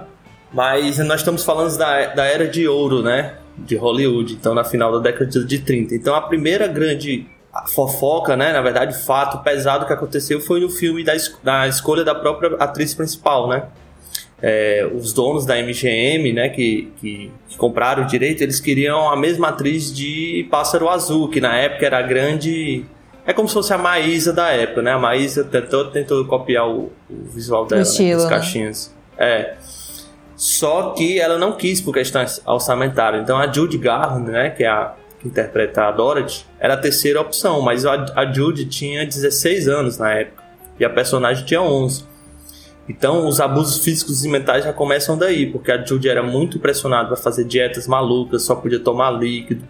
Mas nós estamos falando da, da Era de Ouro, né? De Hollywood, então na final da década de trinta. Então a primeira grande... a fofoca, né? Na verdade, o fato pesado que aconteceu foi no filme da, es- da escolha da própria atriz principal, né? é, os donos da M G M, né, que, que, que compraram o direito, eles queriam a mesma atriz de Pássaro Azul, que na época era a grande... É como se fosse a Maísa da época, né? A Maísa tentou, tentou copiar o, o visual dela, né? Os cachinhos. Né? É. Só que ela não quis por questão orçamentária. Então a Judy Garland, né, que é a que interpreta a Dorothy, era a terceira opção, mas a, a Judy tinha dezesseis anos na época e a personagem tinha onze. Então os abusos físicos e mentais já começam daí, porque a Judy era muito pressionada para fazer dietas malucas, só podia tomar líquido,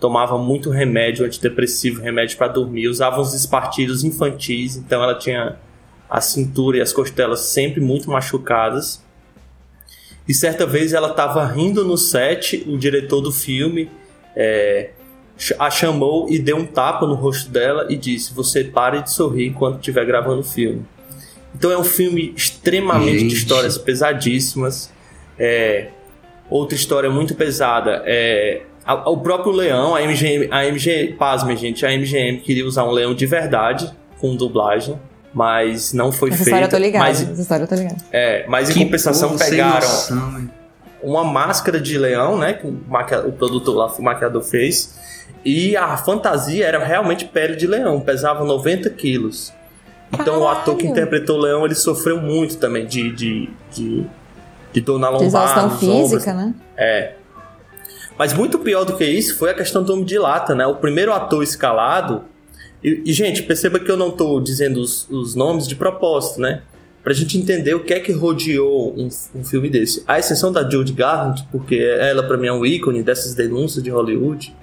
tomava muito remédio antidepressivo, remédio para dormir, usava uns espartilhos infantis, então ela tinha a cintura e as costelas sempre muito machucadas. E certa vez ela estava rindo no set, o diretor do filme é, a chamou e deu um tapa no rosto dela e disse: "Você pare de sorrir enquanto estiver gravando o filme". Então é um filme extremamente Gente. de histórias pesadíssimas. É, outra história muito pesada é... O próprio leão, a M G M... A M G M, pasme, gente, a M G M queria usar um leão de verdade, com dublagem, mas não foi feito. Essa história eu tô ligado, mas, essa história eu tô ligado. É, mas que em compensação pegaram noção, uma máscara de leão, né, que o, maquia, o produtor lá, o maquiador fez, e a fantasia era realmente pele de leão, pesava noventa quilos. Então Caralho. o ator que interpretou o leão, ele sofreu muito também de... de, de, de dor na lombar, exaustão física, ombros, né? É. Mas muito pior do que isso foi a questão do Homem de Lata, né? O primeiro ator escalado... E, e gente, perceba que eu não estou dizendo os, os nomes de propósito, né? Pra gente entender o que é que rodeou um, um filme desse. A exceção da Judy Garland, porque ela pra mim é um ícone dessas denúncias de Hollywood.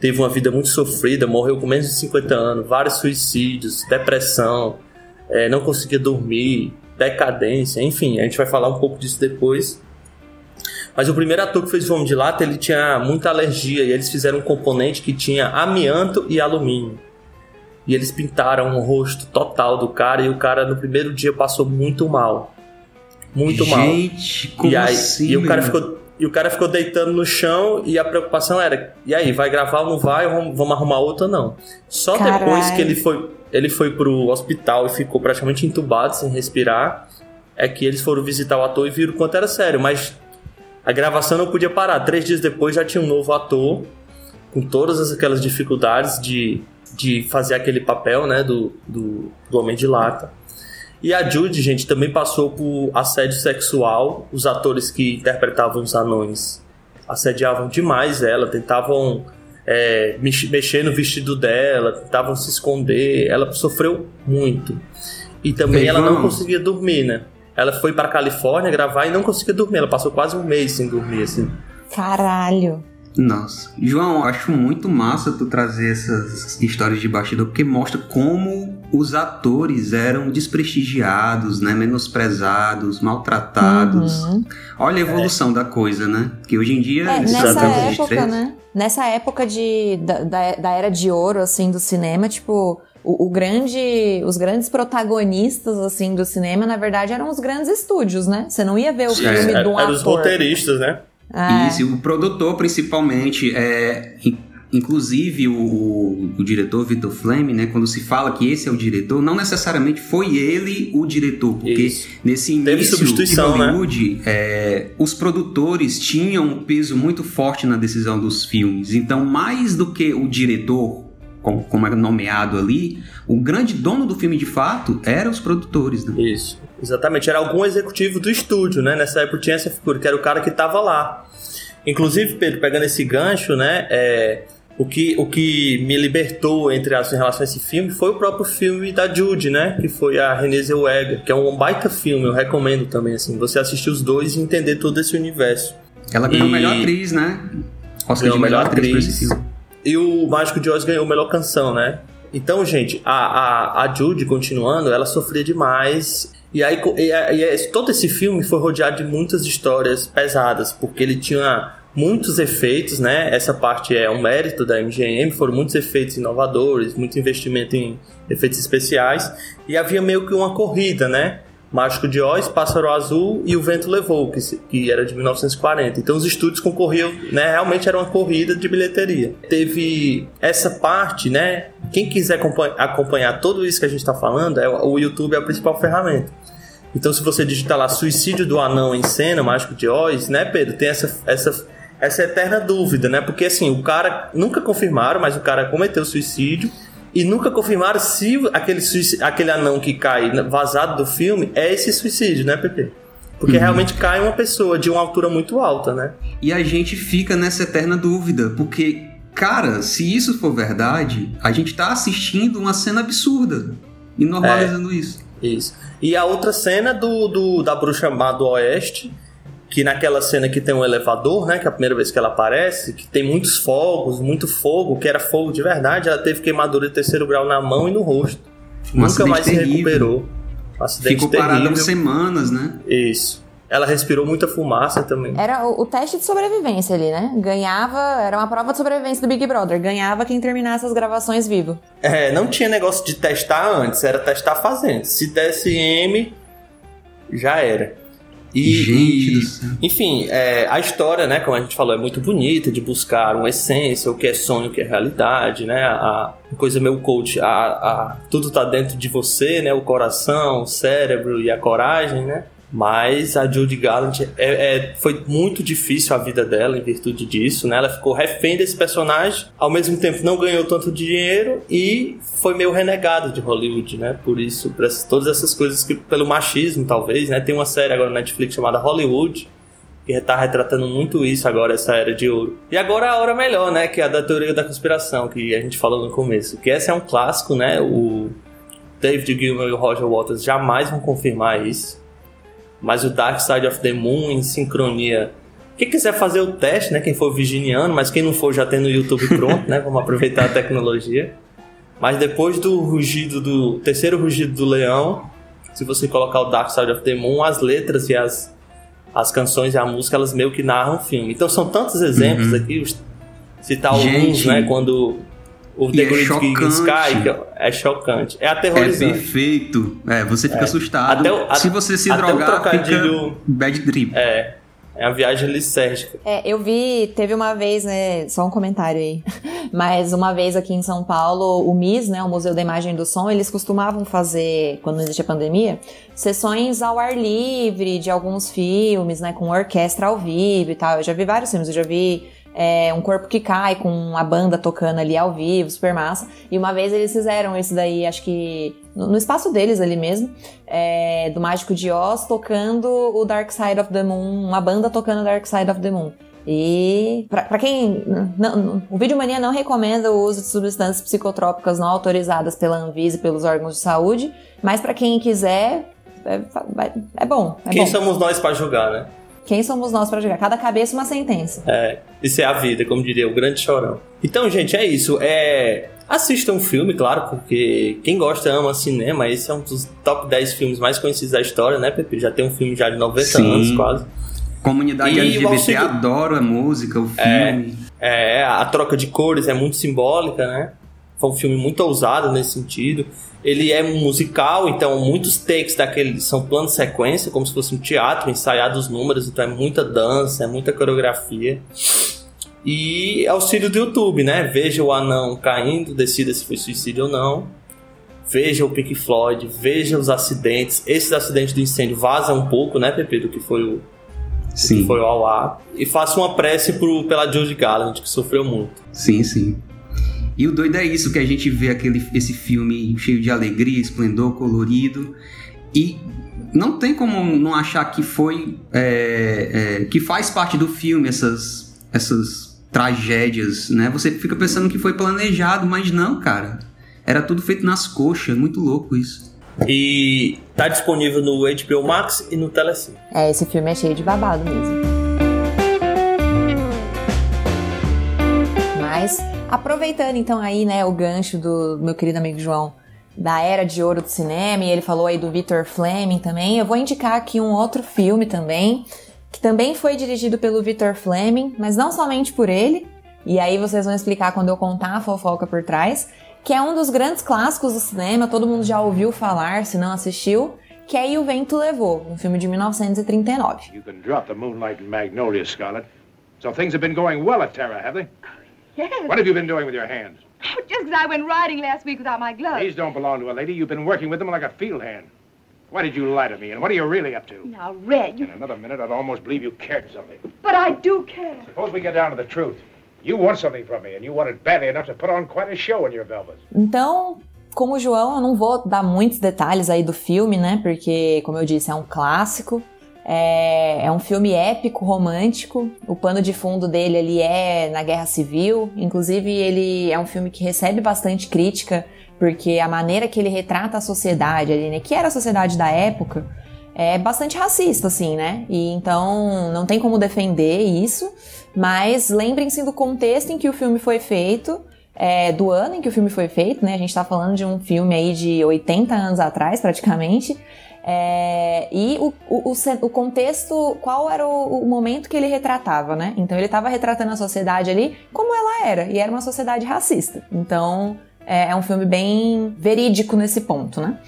Teve uma vida muito sofrida, morreu com menos de cinquenta anos, vários suicídios, depressão, é, não conseguia dormir, decadência, enfim. A gente vai falar um pouco disso depois. Mas o primeiro ator que fez o Homem de Lata, ele tinha muita alergia, e eles fizeram um componente que tinha amianto e alumínio. E eles pintaram o rosto total do cara, e o cara no primeiro dia passou muito mal. Muito Gente, mal. Gente, como e aí, assim? E o, cara ficou, e o cara ficou deitando no chão, e a preocupação era, e aí, vai gravar ou não vai, ou vamos arrumar outra ou não? Só Carai. depois que ele foi, ele foi pro hospital e ficou praticamente entubado, sem respirar, é que eles foram visitar o ator e viram o quanto era sério, mas... A gravação não podia parar. Três dias depois já tinha um novo ator, com todas aquelas dificuldades de, de fazer aquele papel, né, do, do, do Homem de Lata. E a Judy, gente, também passou por assédio sexual. Os atores que interpretavam os anões assediavam demais ela, tentavam é, mexer no vestido dela, tentavam se esconder. Ela sofreu muito. E também Meu ela irmão. não conseguia dormir, né? Ela foi pra Califórnia gravar e não conseguia dormir. Ela passou quase um mês sem dormir, assim. Caralho. Nossa. João, acho muito massa tu trazer essas histórias de bastidor, porque mostra como os atores eram desprestigiados, né? Menosprezados, maltratados. Uhum. Olha a evolução é. da coisa, né? Porque hoje em dia... É, nessa época, né? Nessa época de, da, da, da era de ouro, assim, do cinema, tipo... O, o grande, os grandes protagonistas assim, do cinema, na verdade, eram os grandes estúdios, né? Você não ia ver o filme é, do um ator. Eram os roteiristas, né? É. Isso, o produtor, principalmente. É, inclusive, o, o diretor Victor Fleming, né? Quando se fala que esse é o diretor, não necessariamente foi ele o diretor. Porque Isso. nesse início de Hollywood, né? é, os produtores tinham um peso muito forte na decisão dos filmes. Então, mais do que o diretor... como era nomeado ali, o grande dono do filme de fato eram os produtores, né? Isso, exatamente, era algum executivo do estúdio, né? Nessa época tinha essa figura, que era o cara que estava lá. Inclusive, Pedro, pegando esse gancho, né, é, o, que, o que me libertou, entre as em relação a esse filme, foi o próprio filme da Judy, né, que foi a Renée Zellweger, que é um baita filme, eu recomendo também, assim, você assistir os dois e entender todo esse universo. Ela ganhou a melhor atriz, né? Oscar de melhor atriz por esse filme. E o Mágico de Oz ganhou a melhor canção, né? Então, gente, a, a, a Judy, continuando, ela sofria demais. E aí e, e todo esse filme foi rodeado de muitas histórias pesadas, porque ele tinha muitos efeitos, né? Essa parte é um mérito da M G M, foram muitos efeitos inovadores, muito investimento em efeitos especiais. E havia meio que uma corrida, né? Mágico de Oz, Pássaro Azul e O Vento Levou, que, que era de mil novecentos e quarenta. Então os estúdios concorriam, né? Realmente era uma corrida de bilheteria. Teve essa parte, né? Quem quiser acompanhar, acompanhar tudo isso que a gente está falando, é, o YouTube é a principal ferramenta. Então, se você digitar lá suicídio do anão em cena, Mágico de Oz, né, Pedro? Tem essa, essa, essa eterna dúvida, né? Porque, assim, o cara... Nunca confirmaram, mas o cara cometeu suicídio. E nunca confirmaram se aquele, suicídio, aquele anão que cai vazado do filme é esse suicídio, né, Pepe? Porque uhum. realmente cai uma pessoa de uma altura muito alta, né? E a gente fica nessa eterna dúvida, porque, cara, se isso for verdade, a gente tá assistindo uma cena absurda e normalizando é, isso. Isso. E a outra cena do, do, da bruxa má do Oeste, que naquela cena que tem um elevador, né, que é a primeira vez que ela aparece, que tem muitos fogos, muito fogo, que era fogo de verdade, ela teve queimadura de terceiro grau na mão e no rosto. Um Nunca mais terrível. se recuperou. Um acidente Ficou terrível. parada por semanas, né? Isso. Ela respirou muita fumaça também. Era o, o teste de sobrevivência ali, né? Ganhava... Era uma prova de sobrevivência do Big Brother. Ganhava quem terminasse as gravações vivo. É, não tinha negócio de testar antes. Era testar fazendo. Se desse M, já era. E, Gente do céu. Enfim, é, a história, né? Como a gente falou, é muito bonita. De buscar uma essência. O que é sonho, o que é realidade, né? A, a coisa meio coach. A, a, tudo tá dentro de você, né? O coração, o cérebro e a coragem, né? Mas a Judy Garland é, é, foi muito difícil a vida dela em virtude disso, né? Ela ficou refém desse personagem, ao mesmo tempo não ganhou tanto dinheiro e foi meio renegada de Hollywood, né? Por isso, por essas, todas essas coisas que, pelo machismo talvez, né? Tem uma série agora na Netflix chamada Hollywood que está retratando muito isso agora, essa era de ouro. E agora a hora melhor, né? Que é a da teoria da conspiração, que a gente falou no começo, que esse é um clássico, né? O David Gilmour e o Roger Waters jamais vão confirmar isso. Mas o Dark Side of the Moon em sincronia. Quem quiser fazer o teste, né? Quem for virginiano, mas quem não for já tem no YouTube pronto, né? Vamos aproveitar a tecnologia. Mas depois do rugido do terceiro rugido do leão, se você colocar o Dark Side of the Moon, as letras e as, as canções e a música, elas meio que narram o filme. Então são tantos exemplos uhum. aqui, citar alguns, né? Quando o The Great é Gig Sky que é chocante, é aterrorizante. É perfeito, é, você fica é. assustado. Até o, a, se você se drogar, fica bad trip. É, é uma viagem lisérgica. É, eu vi, teve uma vez, né, só um comentário aí, mas uma vez aqui em São Paulo, o M I S, né, o Museu da Imagem e do Som, eles costumavam fazer, quando não existia pandemia, sessões ao ar livre de alguns filmes, né, com orquestra ao vivo e tal. Eu já vi vários filmes, eu já vi... É, um corpo que cai com a banda tocando ali ao vivo, super massa. E uma vez eles fizeram isso daí, acho que no espaço deles ali mesmo, é, do Mágico de Oz, tocando o Dark Side of the Moon, uma banda tocando o Dark Side of the Moon. E pra, pra quem... Não, o Videomania não recomenda o uso de substâncias psicotrópicas não autorizadas pela Anvisa e pelos órgãos de saúde, mas pra quem quiser, é, é bom. É quem bom. Somos nós pra julgar, né? Quem somos nós para jogar? Cada cabeça uma sentença. É, isso é a vida, como diria o grande chorão. Então, gente, é isso. É... Assistam um filme, claro, porque quem gosta ama cinema. Esse é um dos top dez filmes mais conhecidos da história, né, Pepe? Já tem um filme já de noventa Sim. anos, quase. Comunidade e L G B T seguir... adora a música, o filme. É, é, a troca de cores é muito simbólica, né? Foi um filme muito ousado nesse sentido. Ele é musical, então muitos takes daquele são plano sequência, como se fosse um teatro, ensaiado os números, então é muita dança, é muita coreografia. E auxílio do YouTube, né? Veja o anão caindo, decida se foi suicídio ou não. Veja o Pink Floyd, veja os acidentes. Esses acidentes do incêndio vazam um pouco, né, Pepe, do que foi o... Sim. Do que foi o ao ar. E faça uma prece pro, pela Judy Garland, que sofreu muito. Sim, sim. E o doido é isso, que a gente vê aquele, esse filme cheio de alegria, esplendor, colorido. E não tem como não achar que foi... É, é, que faz parte do filme essas, essas tragédias, né? Você fica pensando que foi planejado, mas não, cara. Era tudo feito nas coxas, muito louco isso. E tá disponível no H B O Max e no Telecine. É, esse filme é cheio de babado mesmo. Mas... Aproveitando então aí, né, o gancho do meu querido amigo João da Era de Ouro do Cinema, e ele falou aí do Victor Fleming também, eu vou indicar aqui um outro filme também, que também foi dirigido pelo Victor Fleming, mas não somente por ele, e aí vocês vão explicar quando eu contar a fofoca por trás, que é um dos grandes clássicos do cinema, todo mundo já ouviu falar, se não assistiu, que é O Vento Levou, um filme de mil novecentos e trinta e nove. You can drop the moonlight and magnolia, Scarlett. So things have been going well at Terra, have they? Yes. What have you been doing with your hands? Oh, just because I went riding last week without my gloves. These don't belong to a lady. You've been working with them like a field hand. Why did you lie to me, and what are you really up to? Now, Red, you... In another minute, I'd almost believe you cared something. But I do care. Suppose we get down to the truth. You want something from me, and you want it badly enough to put on quite a show in your velvet. Então, como o João, eu não vou dar muitos detalhes aí do filme, né? Porque, como eu disse, é um clássico. É, é um filme épico, romântico. O pano de fundo dele ali é na Guerra Civil. Inclusive, ele é um filme que recebe bastante crítica, porque a maneira que ele retrata a sociedade ali, né, que era a sociedade da época, é bastante racista, assim, né? E então não tem como defender isso. Mas lembrem-se do contexto em que o filme foi feito, é, do ano em que o filme foi feito, né? A gente tá falando de um filme aí de oitenta anos atrás, praticamente. É, e o, o, o contexto, qual era o, o momento que ele retratava, né? Então ele estava retratando a sociedade ali como ela era, e era uma sociedade racista. Então é, é um filme bem verídico nesse ponto, né?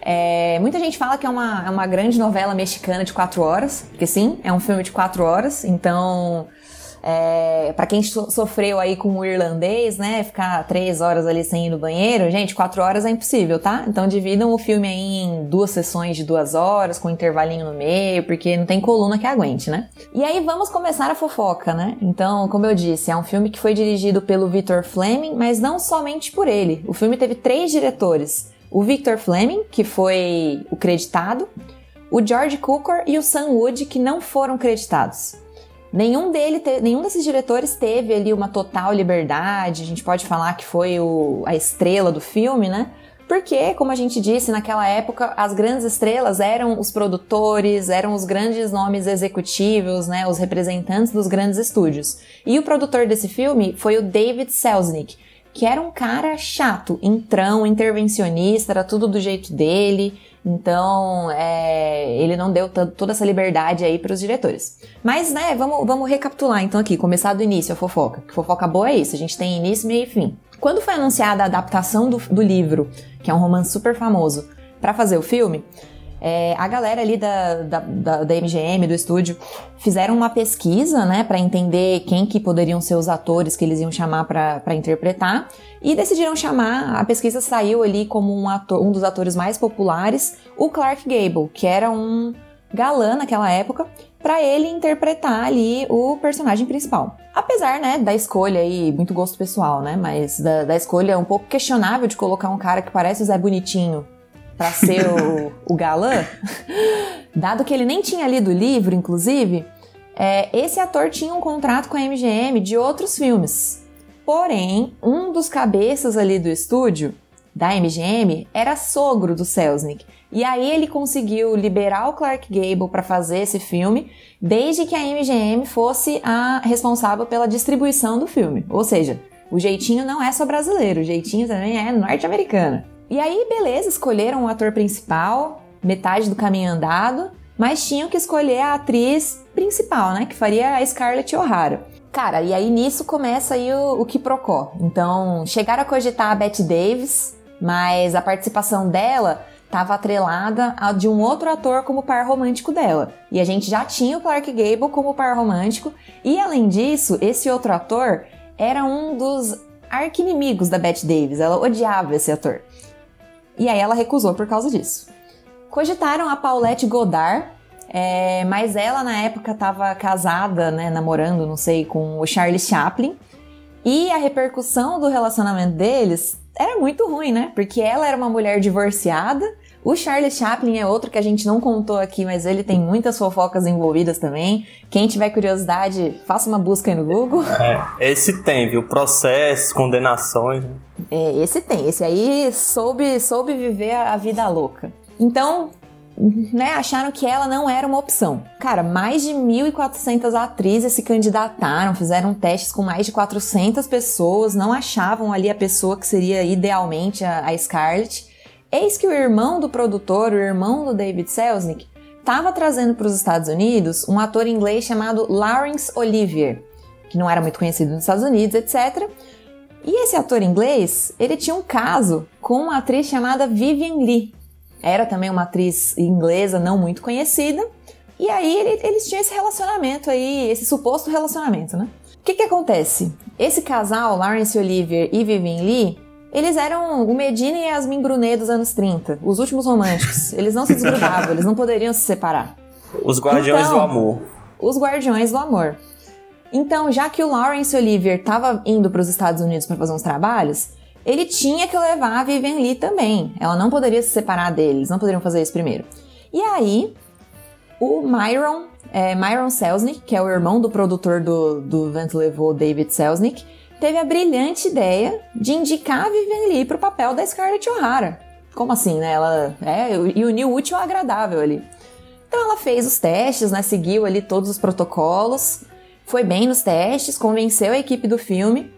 É, muita gente fala que é uma, é uma grande novela mexicana de quatro horas, porque sim, é um filme de quatro horas, então... É, pra quem so- sofreu aí com o irlandês, né, ficar três horas ali sem ir no banheiro, gente, quatro horas é impossível, tá? Então dividam o filme aí em duas sessões de duas horas, com um intervalinho no meio, porque não tem coluna que aguente, né? E aí vamos começar a fofoca, né? Então, como eu disse, é um filme que foi dirigido pelo Victor Fleming, mas não somente por ele. O filme teve três diretores. O Victor Fleming, que foi o creditado, o George Cukor e o Sam Wood, que não foram creditados. Nenhum, dele te, nenhum desses diretores teve ali uma total liberdade, a gente pode falar que foi o, a estrela do filme, né? Porque, como a gente disse, naquela época as grandes estrelas eram os produtores, eram os grandes nomes executivos, né? Os representantes dos grandes estúdios. E o produtor desse filme foi o David Selznick, que era um cara chato, entrão, intervencionista, era tudo do jeito dele... Então, é, ele não deu t- toda essa liberdade aí para os diretores. Mas, né, vamos, vamos recapitular então aqui, começar do início a fofoca. Que fofoca boa é isso, a gente tem início, meio e fim. Quando foi anunciada a adaptação do, do livro, que é um romance super famoso, para fazer o filme, é, a galera ali da, da, da, da M G M, do estúdio, fizeram uma pesquisa, né, para entender quem que poderiam ser os atores que eles iam chamar para interpretar. E decidiram chamar, a pesquisa saiu ali como um, ator, um dos atores mais populares, o Clark Gable, que era um galã naquela época, para ele interpretar ali o personagem principal. Apesar, né, da escolha aí, muito gosto pessoal, né, mas da, da escolha um pouco questionável de colocar um cara que parece o Zé Bonitinho para ser o, o galã, dado que ele nem tinha lido o livro, inclusive, é, esse ator tinha um contrato com a M G M de outros filmes. Porém, um dos cabeças ali do estúdio, da M G M, era sogro do Selznick. E aí ele conseguiu liberar o Clark Gable para fazer esse filme, desde que a M G M fosse a responsável pela distribuição do filme. Ou seja, o jeitinho não é só brasileiro, o jeitinho também é norte-americano. E aí, beleza, escolheram o ator principal, metade do caminho andado, mas tinham que escolher a atriz principal, né, que faria a Scarlett Johansson. Cara, e aí nisso começa aí o, o quiprocó. Então, chegaram a cogitar a Bette Davis, mas a participação dela estava atrelada a de um outro ator como par romântico dela. E a gente já tinha o Clark Gable como par romântico, e além disso, esse outro ator era um dos arqui-inimigos da Bette Davis, ela odiava esse ator. E aí ela recusou por causa disso. Cogitaram a Paulette Goddard, É, mas ela na época estava casada, né, namorando, não sei, com o Charlie Chaplin, e a repercussão do relacionamento deles era muito ruim, né? Porque ela era uma mulher divorciada, o Charlie Chaplin é outro que a gente não contou aqui, mas ele tem muitas fofocas envolvidas também. Quem tiver curiosidade, faça uma busca aí no Google. É, esse tem, viu? Processos, condenações. É, esse tem, esse aí soube, soube viver a vida louca. Então... Né, acharam que ela não era uma opção. Cara, mais de mil e quatrocentas atrizes se candidataram, fizeram testes com mais de quatrocentas pessoas, não achavam ali a pessoa que seria idealmente a, a Scarlett. Eis que o irmão do produtor, o irmão do David Selznick, estava trazendo para os Estados Unidos um ator inglês chamado Laurence Olivier, que não era muito conhecido nos Estados Unidos, etcétera. E esse ator inglês, ele tinha um caso com uma atriz chamada Vivian Leigh. Era também uma atriz inglesa não muito conhecida. E aí ele, eles tinham esse relacionamento aí, esse suposto relacionamento, né? O que que acontece? Esse casal, Laurence Olivier e Vivian Leigh, Eles eram o Medina e Yasmin Brunet dos anos trinta, os últimos românticos. Eles não se desgrudavam, eles não poderiam se separar. Os Guardiões então, do Amor. Os Guardiões do Amor. Então, já que o Laurence Olivier estava indo para os Estados Unidos para fazer uns trabalhos, ele tinha que levar a Vivian Leigh também. Ela não poderia se separar deles, não poderiam fazer isso primeiro. E aí, o Myron, é, Myron Selznick, que é o irmão do produtor do, do Vento Levou, David Selznick, teve a brilhante ideia de indicar a Vivian Leigh para o papel da Scarlett O'Hara. Como assim, né? Ela é, e uniu o útil ao agradável ali. Então ela fez os testes, né? Seguiu ali todos os protocolos, foi bem nos testes, convenceu a equipe do filme,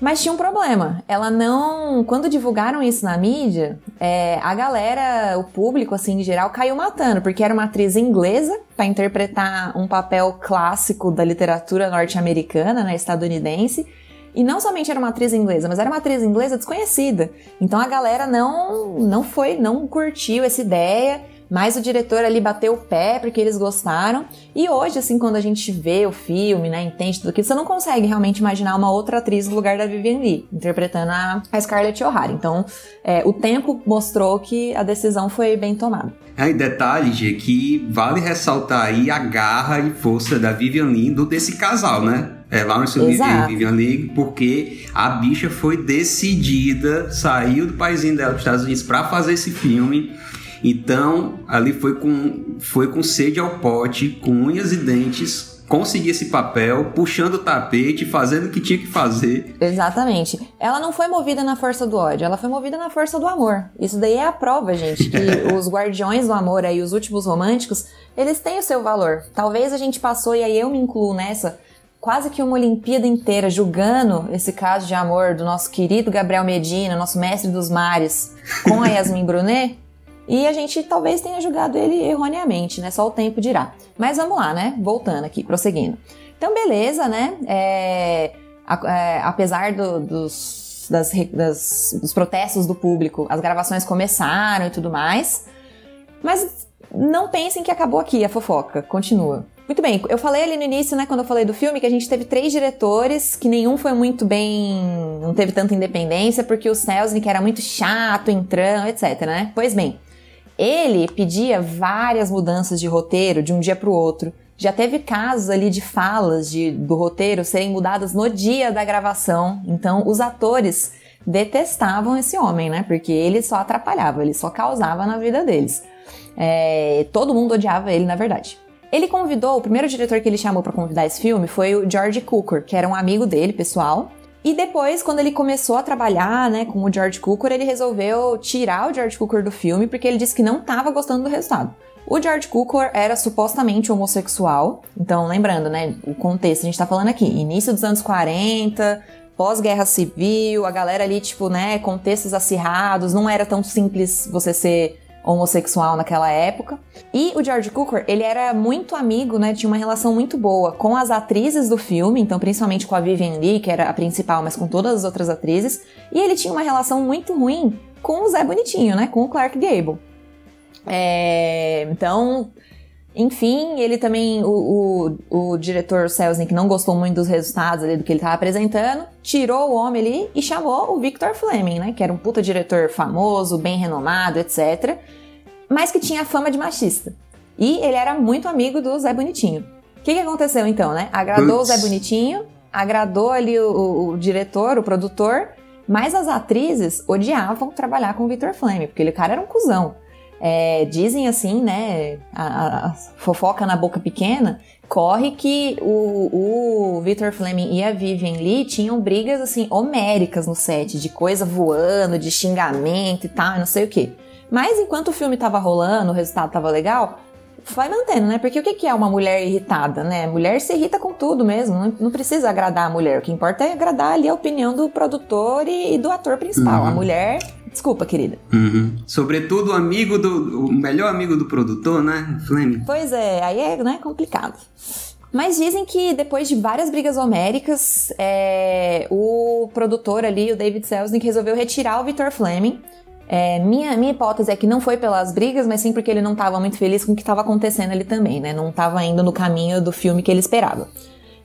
mas tinha um problema. Ela não... Quando divulgaram isso na mídia, é, a galera, o público, assim, em geral, caiu matando, porque era uma atriz inglesa para interpretar um papel clássico da literatura norte-americana, né? Estadunidense. E não somente era uma atriz inglesa, mas era uma atriz inglesa desconhecida. Então a galera não, não foi, não curtiu essa ideia. Mas o diretor ali bateu o pé porque eles gostaram. E hoje, assim, quando a gente vê o filme, né, entende tudo aquilo, você não consegue realmente imaginar uma outra atriz no lugar da Vivian Leigh, interpretando a Scarlett O'Hara. Então, é, o tempo mostrou que a decisão foi bem tomada. É, e detalhe, Gê, que vale ressaltar aí a garra e força da Vivian Leigh desse casal, né? É, Laurence Olivier e Vivian Leigh, porque a bicha foi decidida, saiu do paizinho dela dos Estados Unidos pra fazer esse filme. Então, ali foi com, foi com sede ao pote, com unhas e dentes, conseguir esse papel, puxando o tapete, fazendo o que tinha que fazer. Exatamente. Ela não foi movida na força do ódio, ela foi movida na força do amor. Isso daí é a prova, gente, que os Guardiões do Amor aí, os últimos românticos, eles têm o seu valor. Talvez a gente passou, e aí eu me incluo nessa, quase que uma Olimpíada inteira julgando esse caso de amor do nosso querido Gabriel Medina, nosso mestre dos mares, com a Yasmin Brunet. E a gente talvez tenha julgado ele erroneamente, né? Só o tempo dirá. Mas vamos lá, né? Voltando aqui, prosseguindo. Então, beleza, né? É, a, é, apesar do, dos, das, das, dos protestos do público, as gravações começaram e tudo mais. Mas não pensem que acabou aqui a fofoca. Continua. Muito bem, eu falei ali no início, né? Quando eu falei do filme, que a gente teve três diretores, que nenhum foi muito bem... Não teve tanta independência, porque o Selznick era muito chato, entrão, etcétera, né? Pois bem. Ele pedia várias mudanças de roteiro de um dia para o outro. Já teve casos ali de falas de, do roteiro serem mudadas no dia da gravação. Então, os atores detestavam esse homem, né? Porque ele só atrapalhava, ele só causava na vida deles. É, todo mundo odiava ele, na verdade. Ele convidou, o primeiro diretor que ele chamou para convidar esse filme foi o George Cukor, que era um amigo dele, pessoal. E depois, quando ele começou a trabalhar, né, com o George Cukor, ele resolveu tirar o George Cukor do filme porque ele disse que não estava gostando do resultado. O George Cukor era supostamente homossexual, então lembrando, né, o contexto a gente tá falando aqui, início dos anos quarenta, pós-guerra civil, a galera ali, tipo, né, contextos acirrados, não era tão simples você ser homossexual naquela época. E o George Cukor, ele era muito amigo, né, tinha uma relação muito boa com as atrizes do filme, então principalmente com a Vivian Leigh, que era a principal, mas com todas as outras atrizes, e ele tinha uma relação muito ruim com o Zé Bonitinho, né, com o Clark Gable. É, então, enfim, ele também, o, o, o diretor Selznick não gostou muito dos resultados ali do que ele estava apresentando, tirou o homem ali e chamou o Victor Fleming, né, que era um puta diretor famoso, bem renomado, etcétera, mas que tinha fama de machista. E ele era muito amigo do Zé Bonitinho. O que, que aconteceu então, né? Agradou Ups. o Zé Bonitinho, agradou ali o, o, o diretor, o produtor, mas as atrizes odiavam trabalhar com o Victor Fleming, porque ele, o cara era um cuzão. É, dizem assim, né, a, a fofoca na boca pequena, corre que o, o Victor Fleming e a Vivian Leigh tinham brigas, assim, homéricas no set, de coisa voando, de xingamento e tal, não sei o quê. Mas enquanto o filme tava rolando, o resultado tava legal, vai mantendo, né? Porque o que, que é uma mulher irritada, né? Mulher se irrita com tudo mesmo, não, não precisa agradar a mulher. O que importa é agradar ali a opinião do produtor e, e do ator principal. Uhum. A mulher... Desculpa, querida. Uhum. Sobretudo o amigo do... O melhor amigo do produtor, né? Fleming. Pois é, aí é, né, complicado. Mas dizem que depois de várias brigas homéricas, é, o produtor ali, o David Selznick, resolveu retirar o Victor Fleming. É, minha, minha hipótese é que não foi pelas brigas, mas sim porque ele não estava muito feliz com o que estava acontecendo ali também, né? Não estava indo no caminho do filme que ele esperava.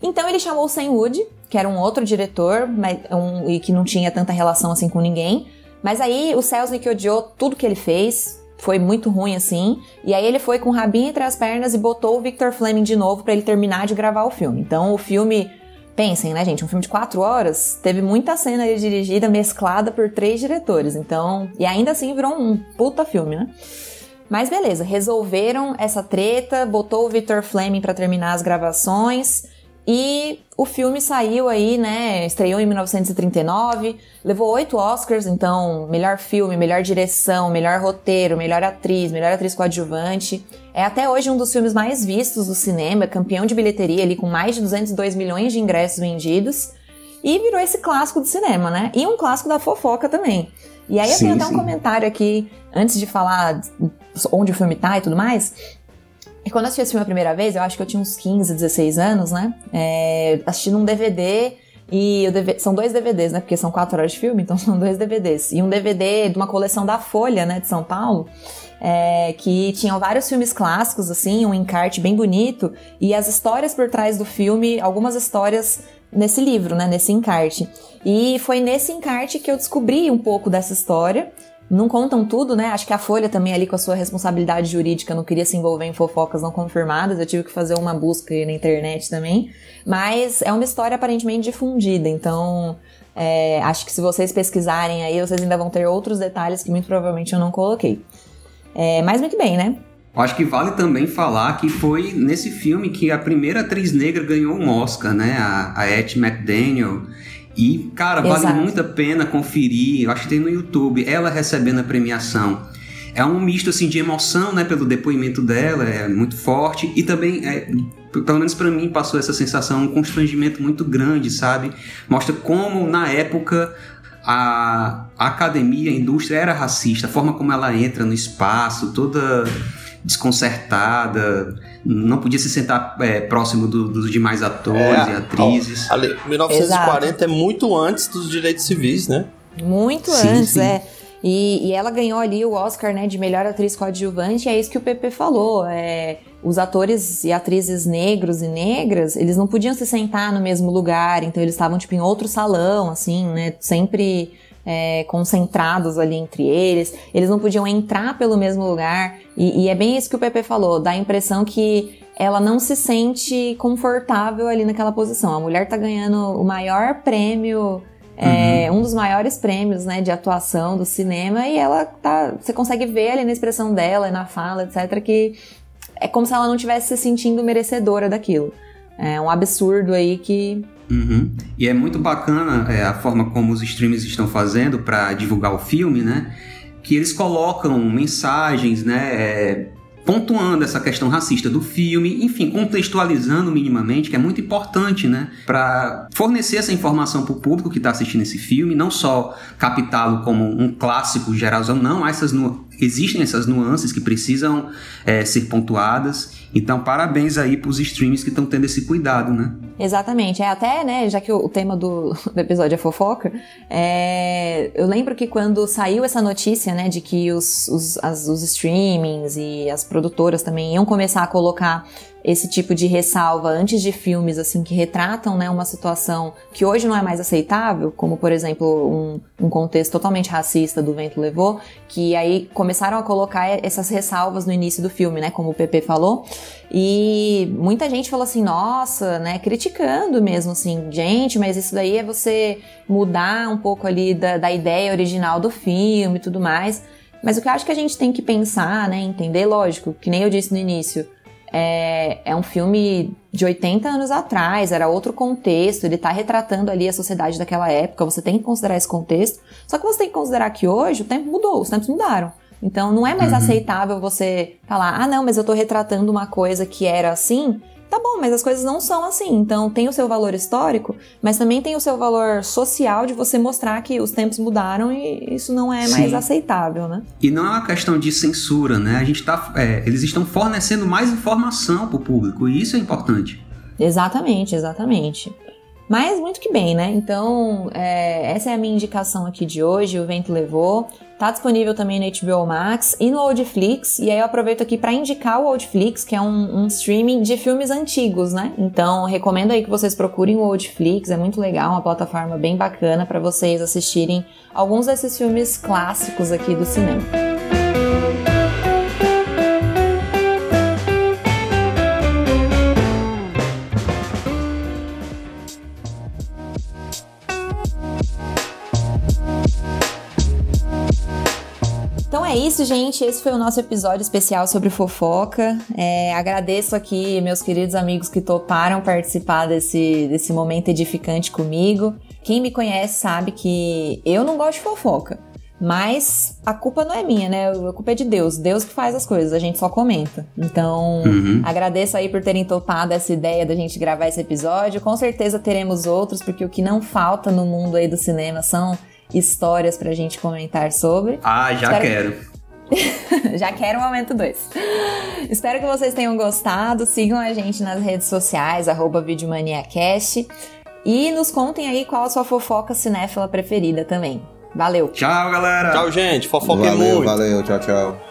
Então ele chamou o Sam Wood, que era um outro diretor, mas, um, e que não tinha tanta relação assim com ninguém. Mas aí o Selznick odiou tudo que ele fez, foi muito ruim assim. E aí ele foi com o rabinho entre as pernas e botou o Victor Fleming de novo pra ele terminar de gravar o filme. Então o filme, pensem, né, gente, um filme de quatro horas, teve muita cena ali dirigida, mesclada por três diretores. Então, e ainda assim virou um puta filme, né? Mas beleza, resolveram essa treta, botou o Victor Fleming pra terminar as gravações. E o filme saiu aí, né, estreou em mil novecentos e trinta e nove, levou oito Oscars, então melhor filme, melhor direção, melhor roteiro, melhor atriz, melhor atriz coadjuvante. É até hoje um dos filmes mais vistos do cinema, campeão de bilheteria ali com mais de duzentos e dois milhões de ingressos vendidos. E virou esse clássico do cinema, né, e um clássico da fofoca também. E aí eu sim, tenho até sim. um comentário aqui, antes de falar onde o filme tá e tudo mais. E quando eu assisti esse filme a primeira vez, eu acho que eu tinha uns quinze, dezesseis anos, né? É, assisti num D V D, e o D V D, são dois D V Ds, né? Porque são quatro horas de filme, então são dois D V Ds. E um D V D de uma coleção da Folha, né, de São Paulo, é, que tinham vários filmes clássicos, assim, um encarte bem bonito, e as histórias por trás do filme, algumas histórias nesse livro, né, nesse encarte. E foi nesse encarte que eu descobri um pouco dessa história. Não contam tudo, né? Acho que a Folha também ali com a sua responsabilidade jurídica não queria se envolver em fofocas não confirmadas. Eu tive que fazer uma busca na internet também. Mas é uma história aparentemente difundida. Então, é, acho que se vocês pesquisarem aí, vocês ainda vão ter outros detalhes que muito provavelmente eu não coloquei. É, mas muito bem, né? Acho que vale também falar que foi nesse filme que a primeira atriz negra ganhou um Oscar, né? A, a Hattie McDaniel. E, cara, vale Exato. muito a pena conferir, eu acho que tem no YouTube, ela recebendo a premiação. É um misto, assim, de emoção, né, pelo depoimento dela, é muito forte, e também, é, pelo menos pra mim, passou essa sensação, um constrangimento muito grande, sabe? Mostra como, na época, a, a academia, a indústria era racista, a forma como ela entra no espaço, toda desconcertada, não podia se sentar é, próximo do, dos demais atores é, e atrizes. Ó, ali, mil novecentos e quarenta Exato. É muito antes dos direitos civis, né? Muito sim, antes, sim. é. E, e ela ganhou ali o Oscar, né, de melhor atriz coadjuvante, e é isso que o Pepe falou, é, os atores e atrizes negros e negras, eles não podiam se sentar no mesmo lugar, então eles estavam tipo em outro salão, assim, né, sempre... É, concentrados ali entre eles, eles não podiam entrar pelo mesmo lugar, e, e é bem isso que o Pepe falou, dá a impressão que ela não se sente confortável ali naquela posição. A mulher tá ganhando o maior prêmio, é, uhum. um dos maiores prêmios, né, de atuação do cinema, e ela tá, você consegue ver ali na expressão dela, na fala, etc, que é como se ela não estivesse se sentindo merecedora daquilo. É um absurdo aí que... Uhum. E é muito bacana é, a forma como os streams estão fazendo para divulgar o filme, né? Que eles colocam mensagens, né? É, pontuando essa questão racista do filme, enfim, contextualizando minimamente, que é muito importante, né? Para fornecer essa informação para o público que está assistindo esse filme, não só captá-lo como um clássico geralzão, não, há essas nu- existem essas nuances que precisam é, ser pontuadas. Então, parabéns aí pros streams que estão tendo esse cuidado, né? Exatamente. É até, né, já que o tema do, do episódio é fofoca, é, eu lembro que quando saiu essa notícia, né, de que os, os, as, os streamings e as produtoras também iam começar a colocar esse tipo de ressalva antes de filmes, assim, que retratam, né, uma situação que hoje não é mais aceitável, como, por exemplo, um, um contexto totalmente racista do Vento Levou, que aí começaram a colocar essas ressalvas no início do filme, né, como o Pepe falou, e muita gente falou assim, nossa, né, criticando mesmo, assim, gente, mas isso daí é você mudar um pouco ali da, da ideia original do filme e tudo mais, mas o que eu acho que a gente tem que pensar, né, entender, lógico, que nem eu disse no início, É, é um filme de oitenta anos atrás, era outro contexto, ele tá retratando ali a sociedade daquela época, você tem que considerar esse contexto, só que você tem que considerar que hoje o tempo mudou, os tempos mudaram. Então não é mais uhum. aceitável você falar, ah não, mas eu tô retratando uma coisa que era assim, tá bom, mas as coisas não são assim, então tem o seu valor histórico, mas também tem o seu valor social de você mostrar que os tempos mudaram e isso não é Sim. mais aceitável, né? E não é uma questão de censura, né? A gente tá, é, eles estão fornecendo mais informação pro público e isso é importante. Exatamente, exatamente. Mas muito que bem, né? Então, é, essa é a minha indicação aqui de hoje, O Vento Levou. Tá disponível também na H B O Max e no Oldflix. E aí eu aproveito aqui para indicar o Oldflix, que é um, um streaming de filmes antigos, né? Então, recomendo aí que vocês procurem o Oldflix. É muito legal, uma plataforma bem bacana para vocês assistirem alguns desses filmes clássicos aqui do cinema. É isso, gente. Esse foi o nosso episódio especial sobre fofoca. É, agradeço aqui meus queridos amigos que toparam participar desse, desse momento edificante comigo. Quem me conhece sabe que eu não gosto de fofoca, mas a culpa não é minha, né? A culpa é de Deus. Deus que faz as coisas, a gente só comenta. Então, uhum. agradeço aí por terem topado essa ideia da gente gravar esse episódio. Com certeza teremos outros, porque o que não falta no mundo aí do cinema são... histórias pra gente comentar sobre. Ah, já Espero... quero. Já quero o momento dois. Espero que vocês tenham gostado. Sigam a gente nas redes sociais, arroba VideomaniaCast. E nos contem aí qual a sua fofoca cinéfila preferida também. Valeu. Tchau, galera. Tchau, gente. Fofoca muito. Valeu, valeu. Tchau, tchau.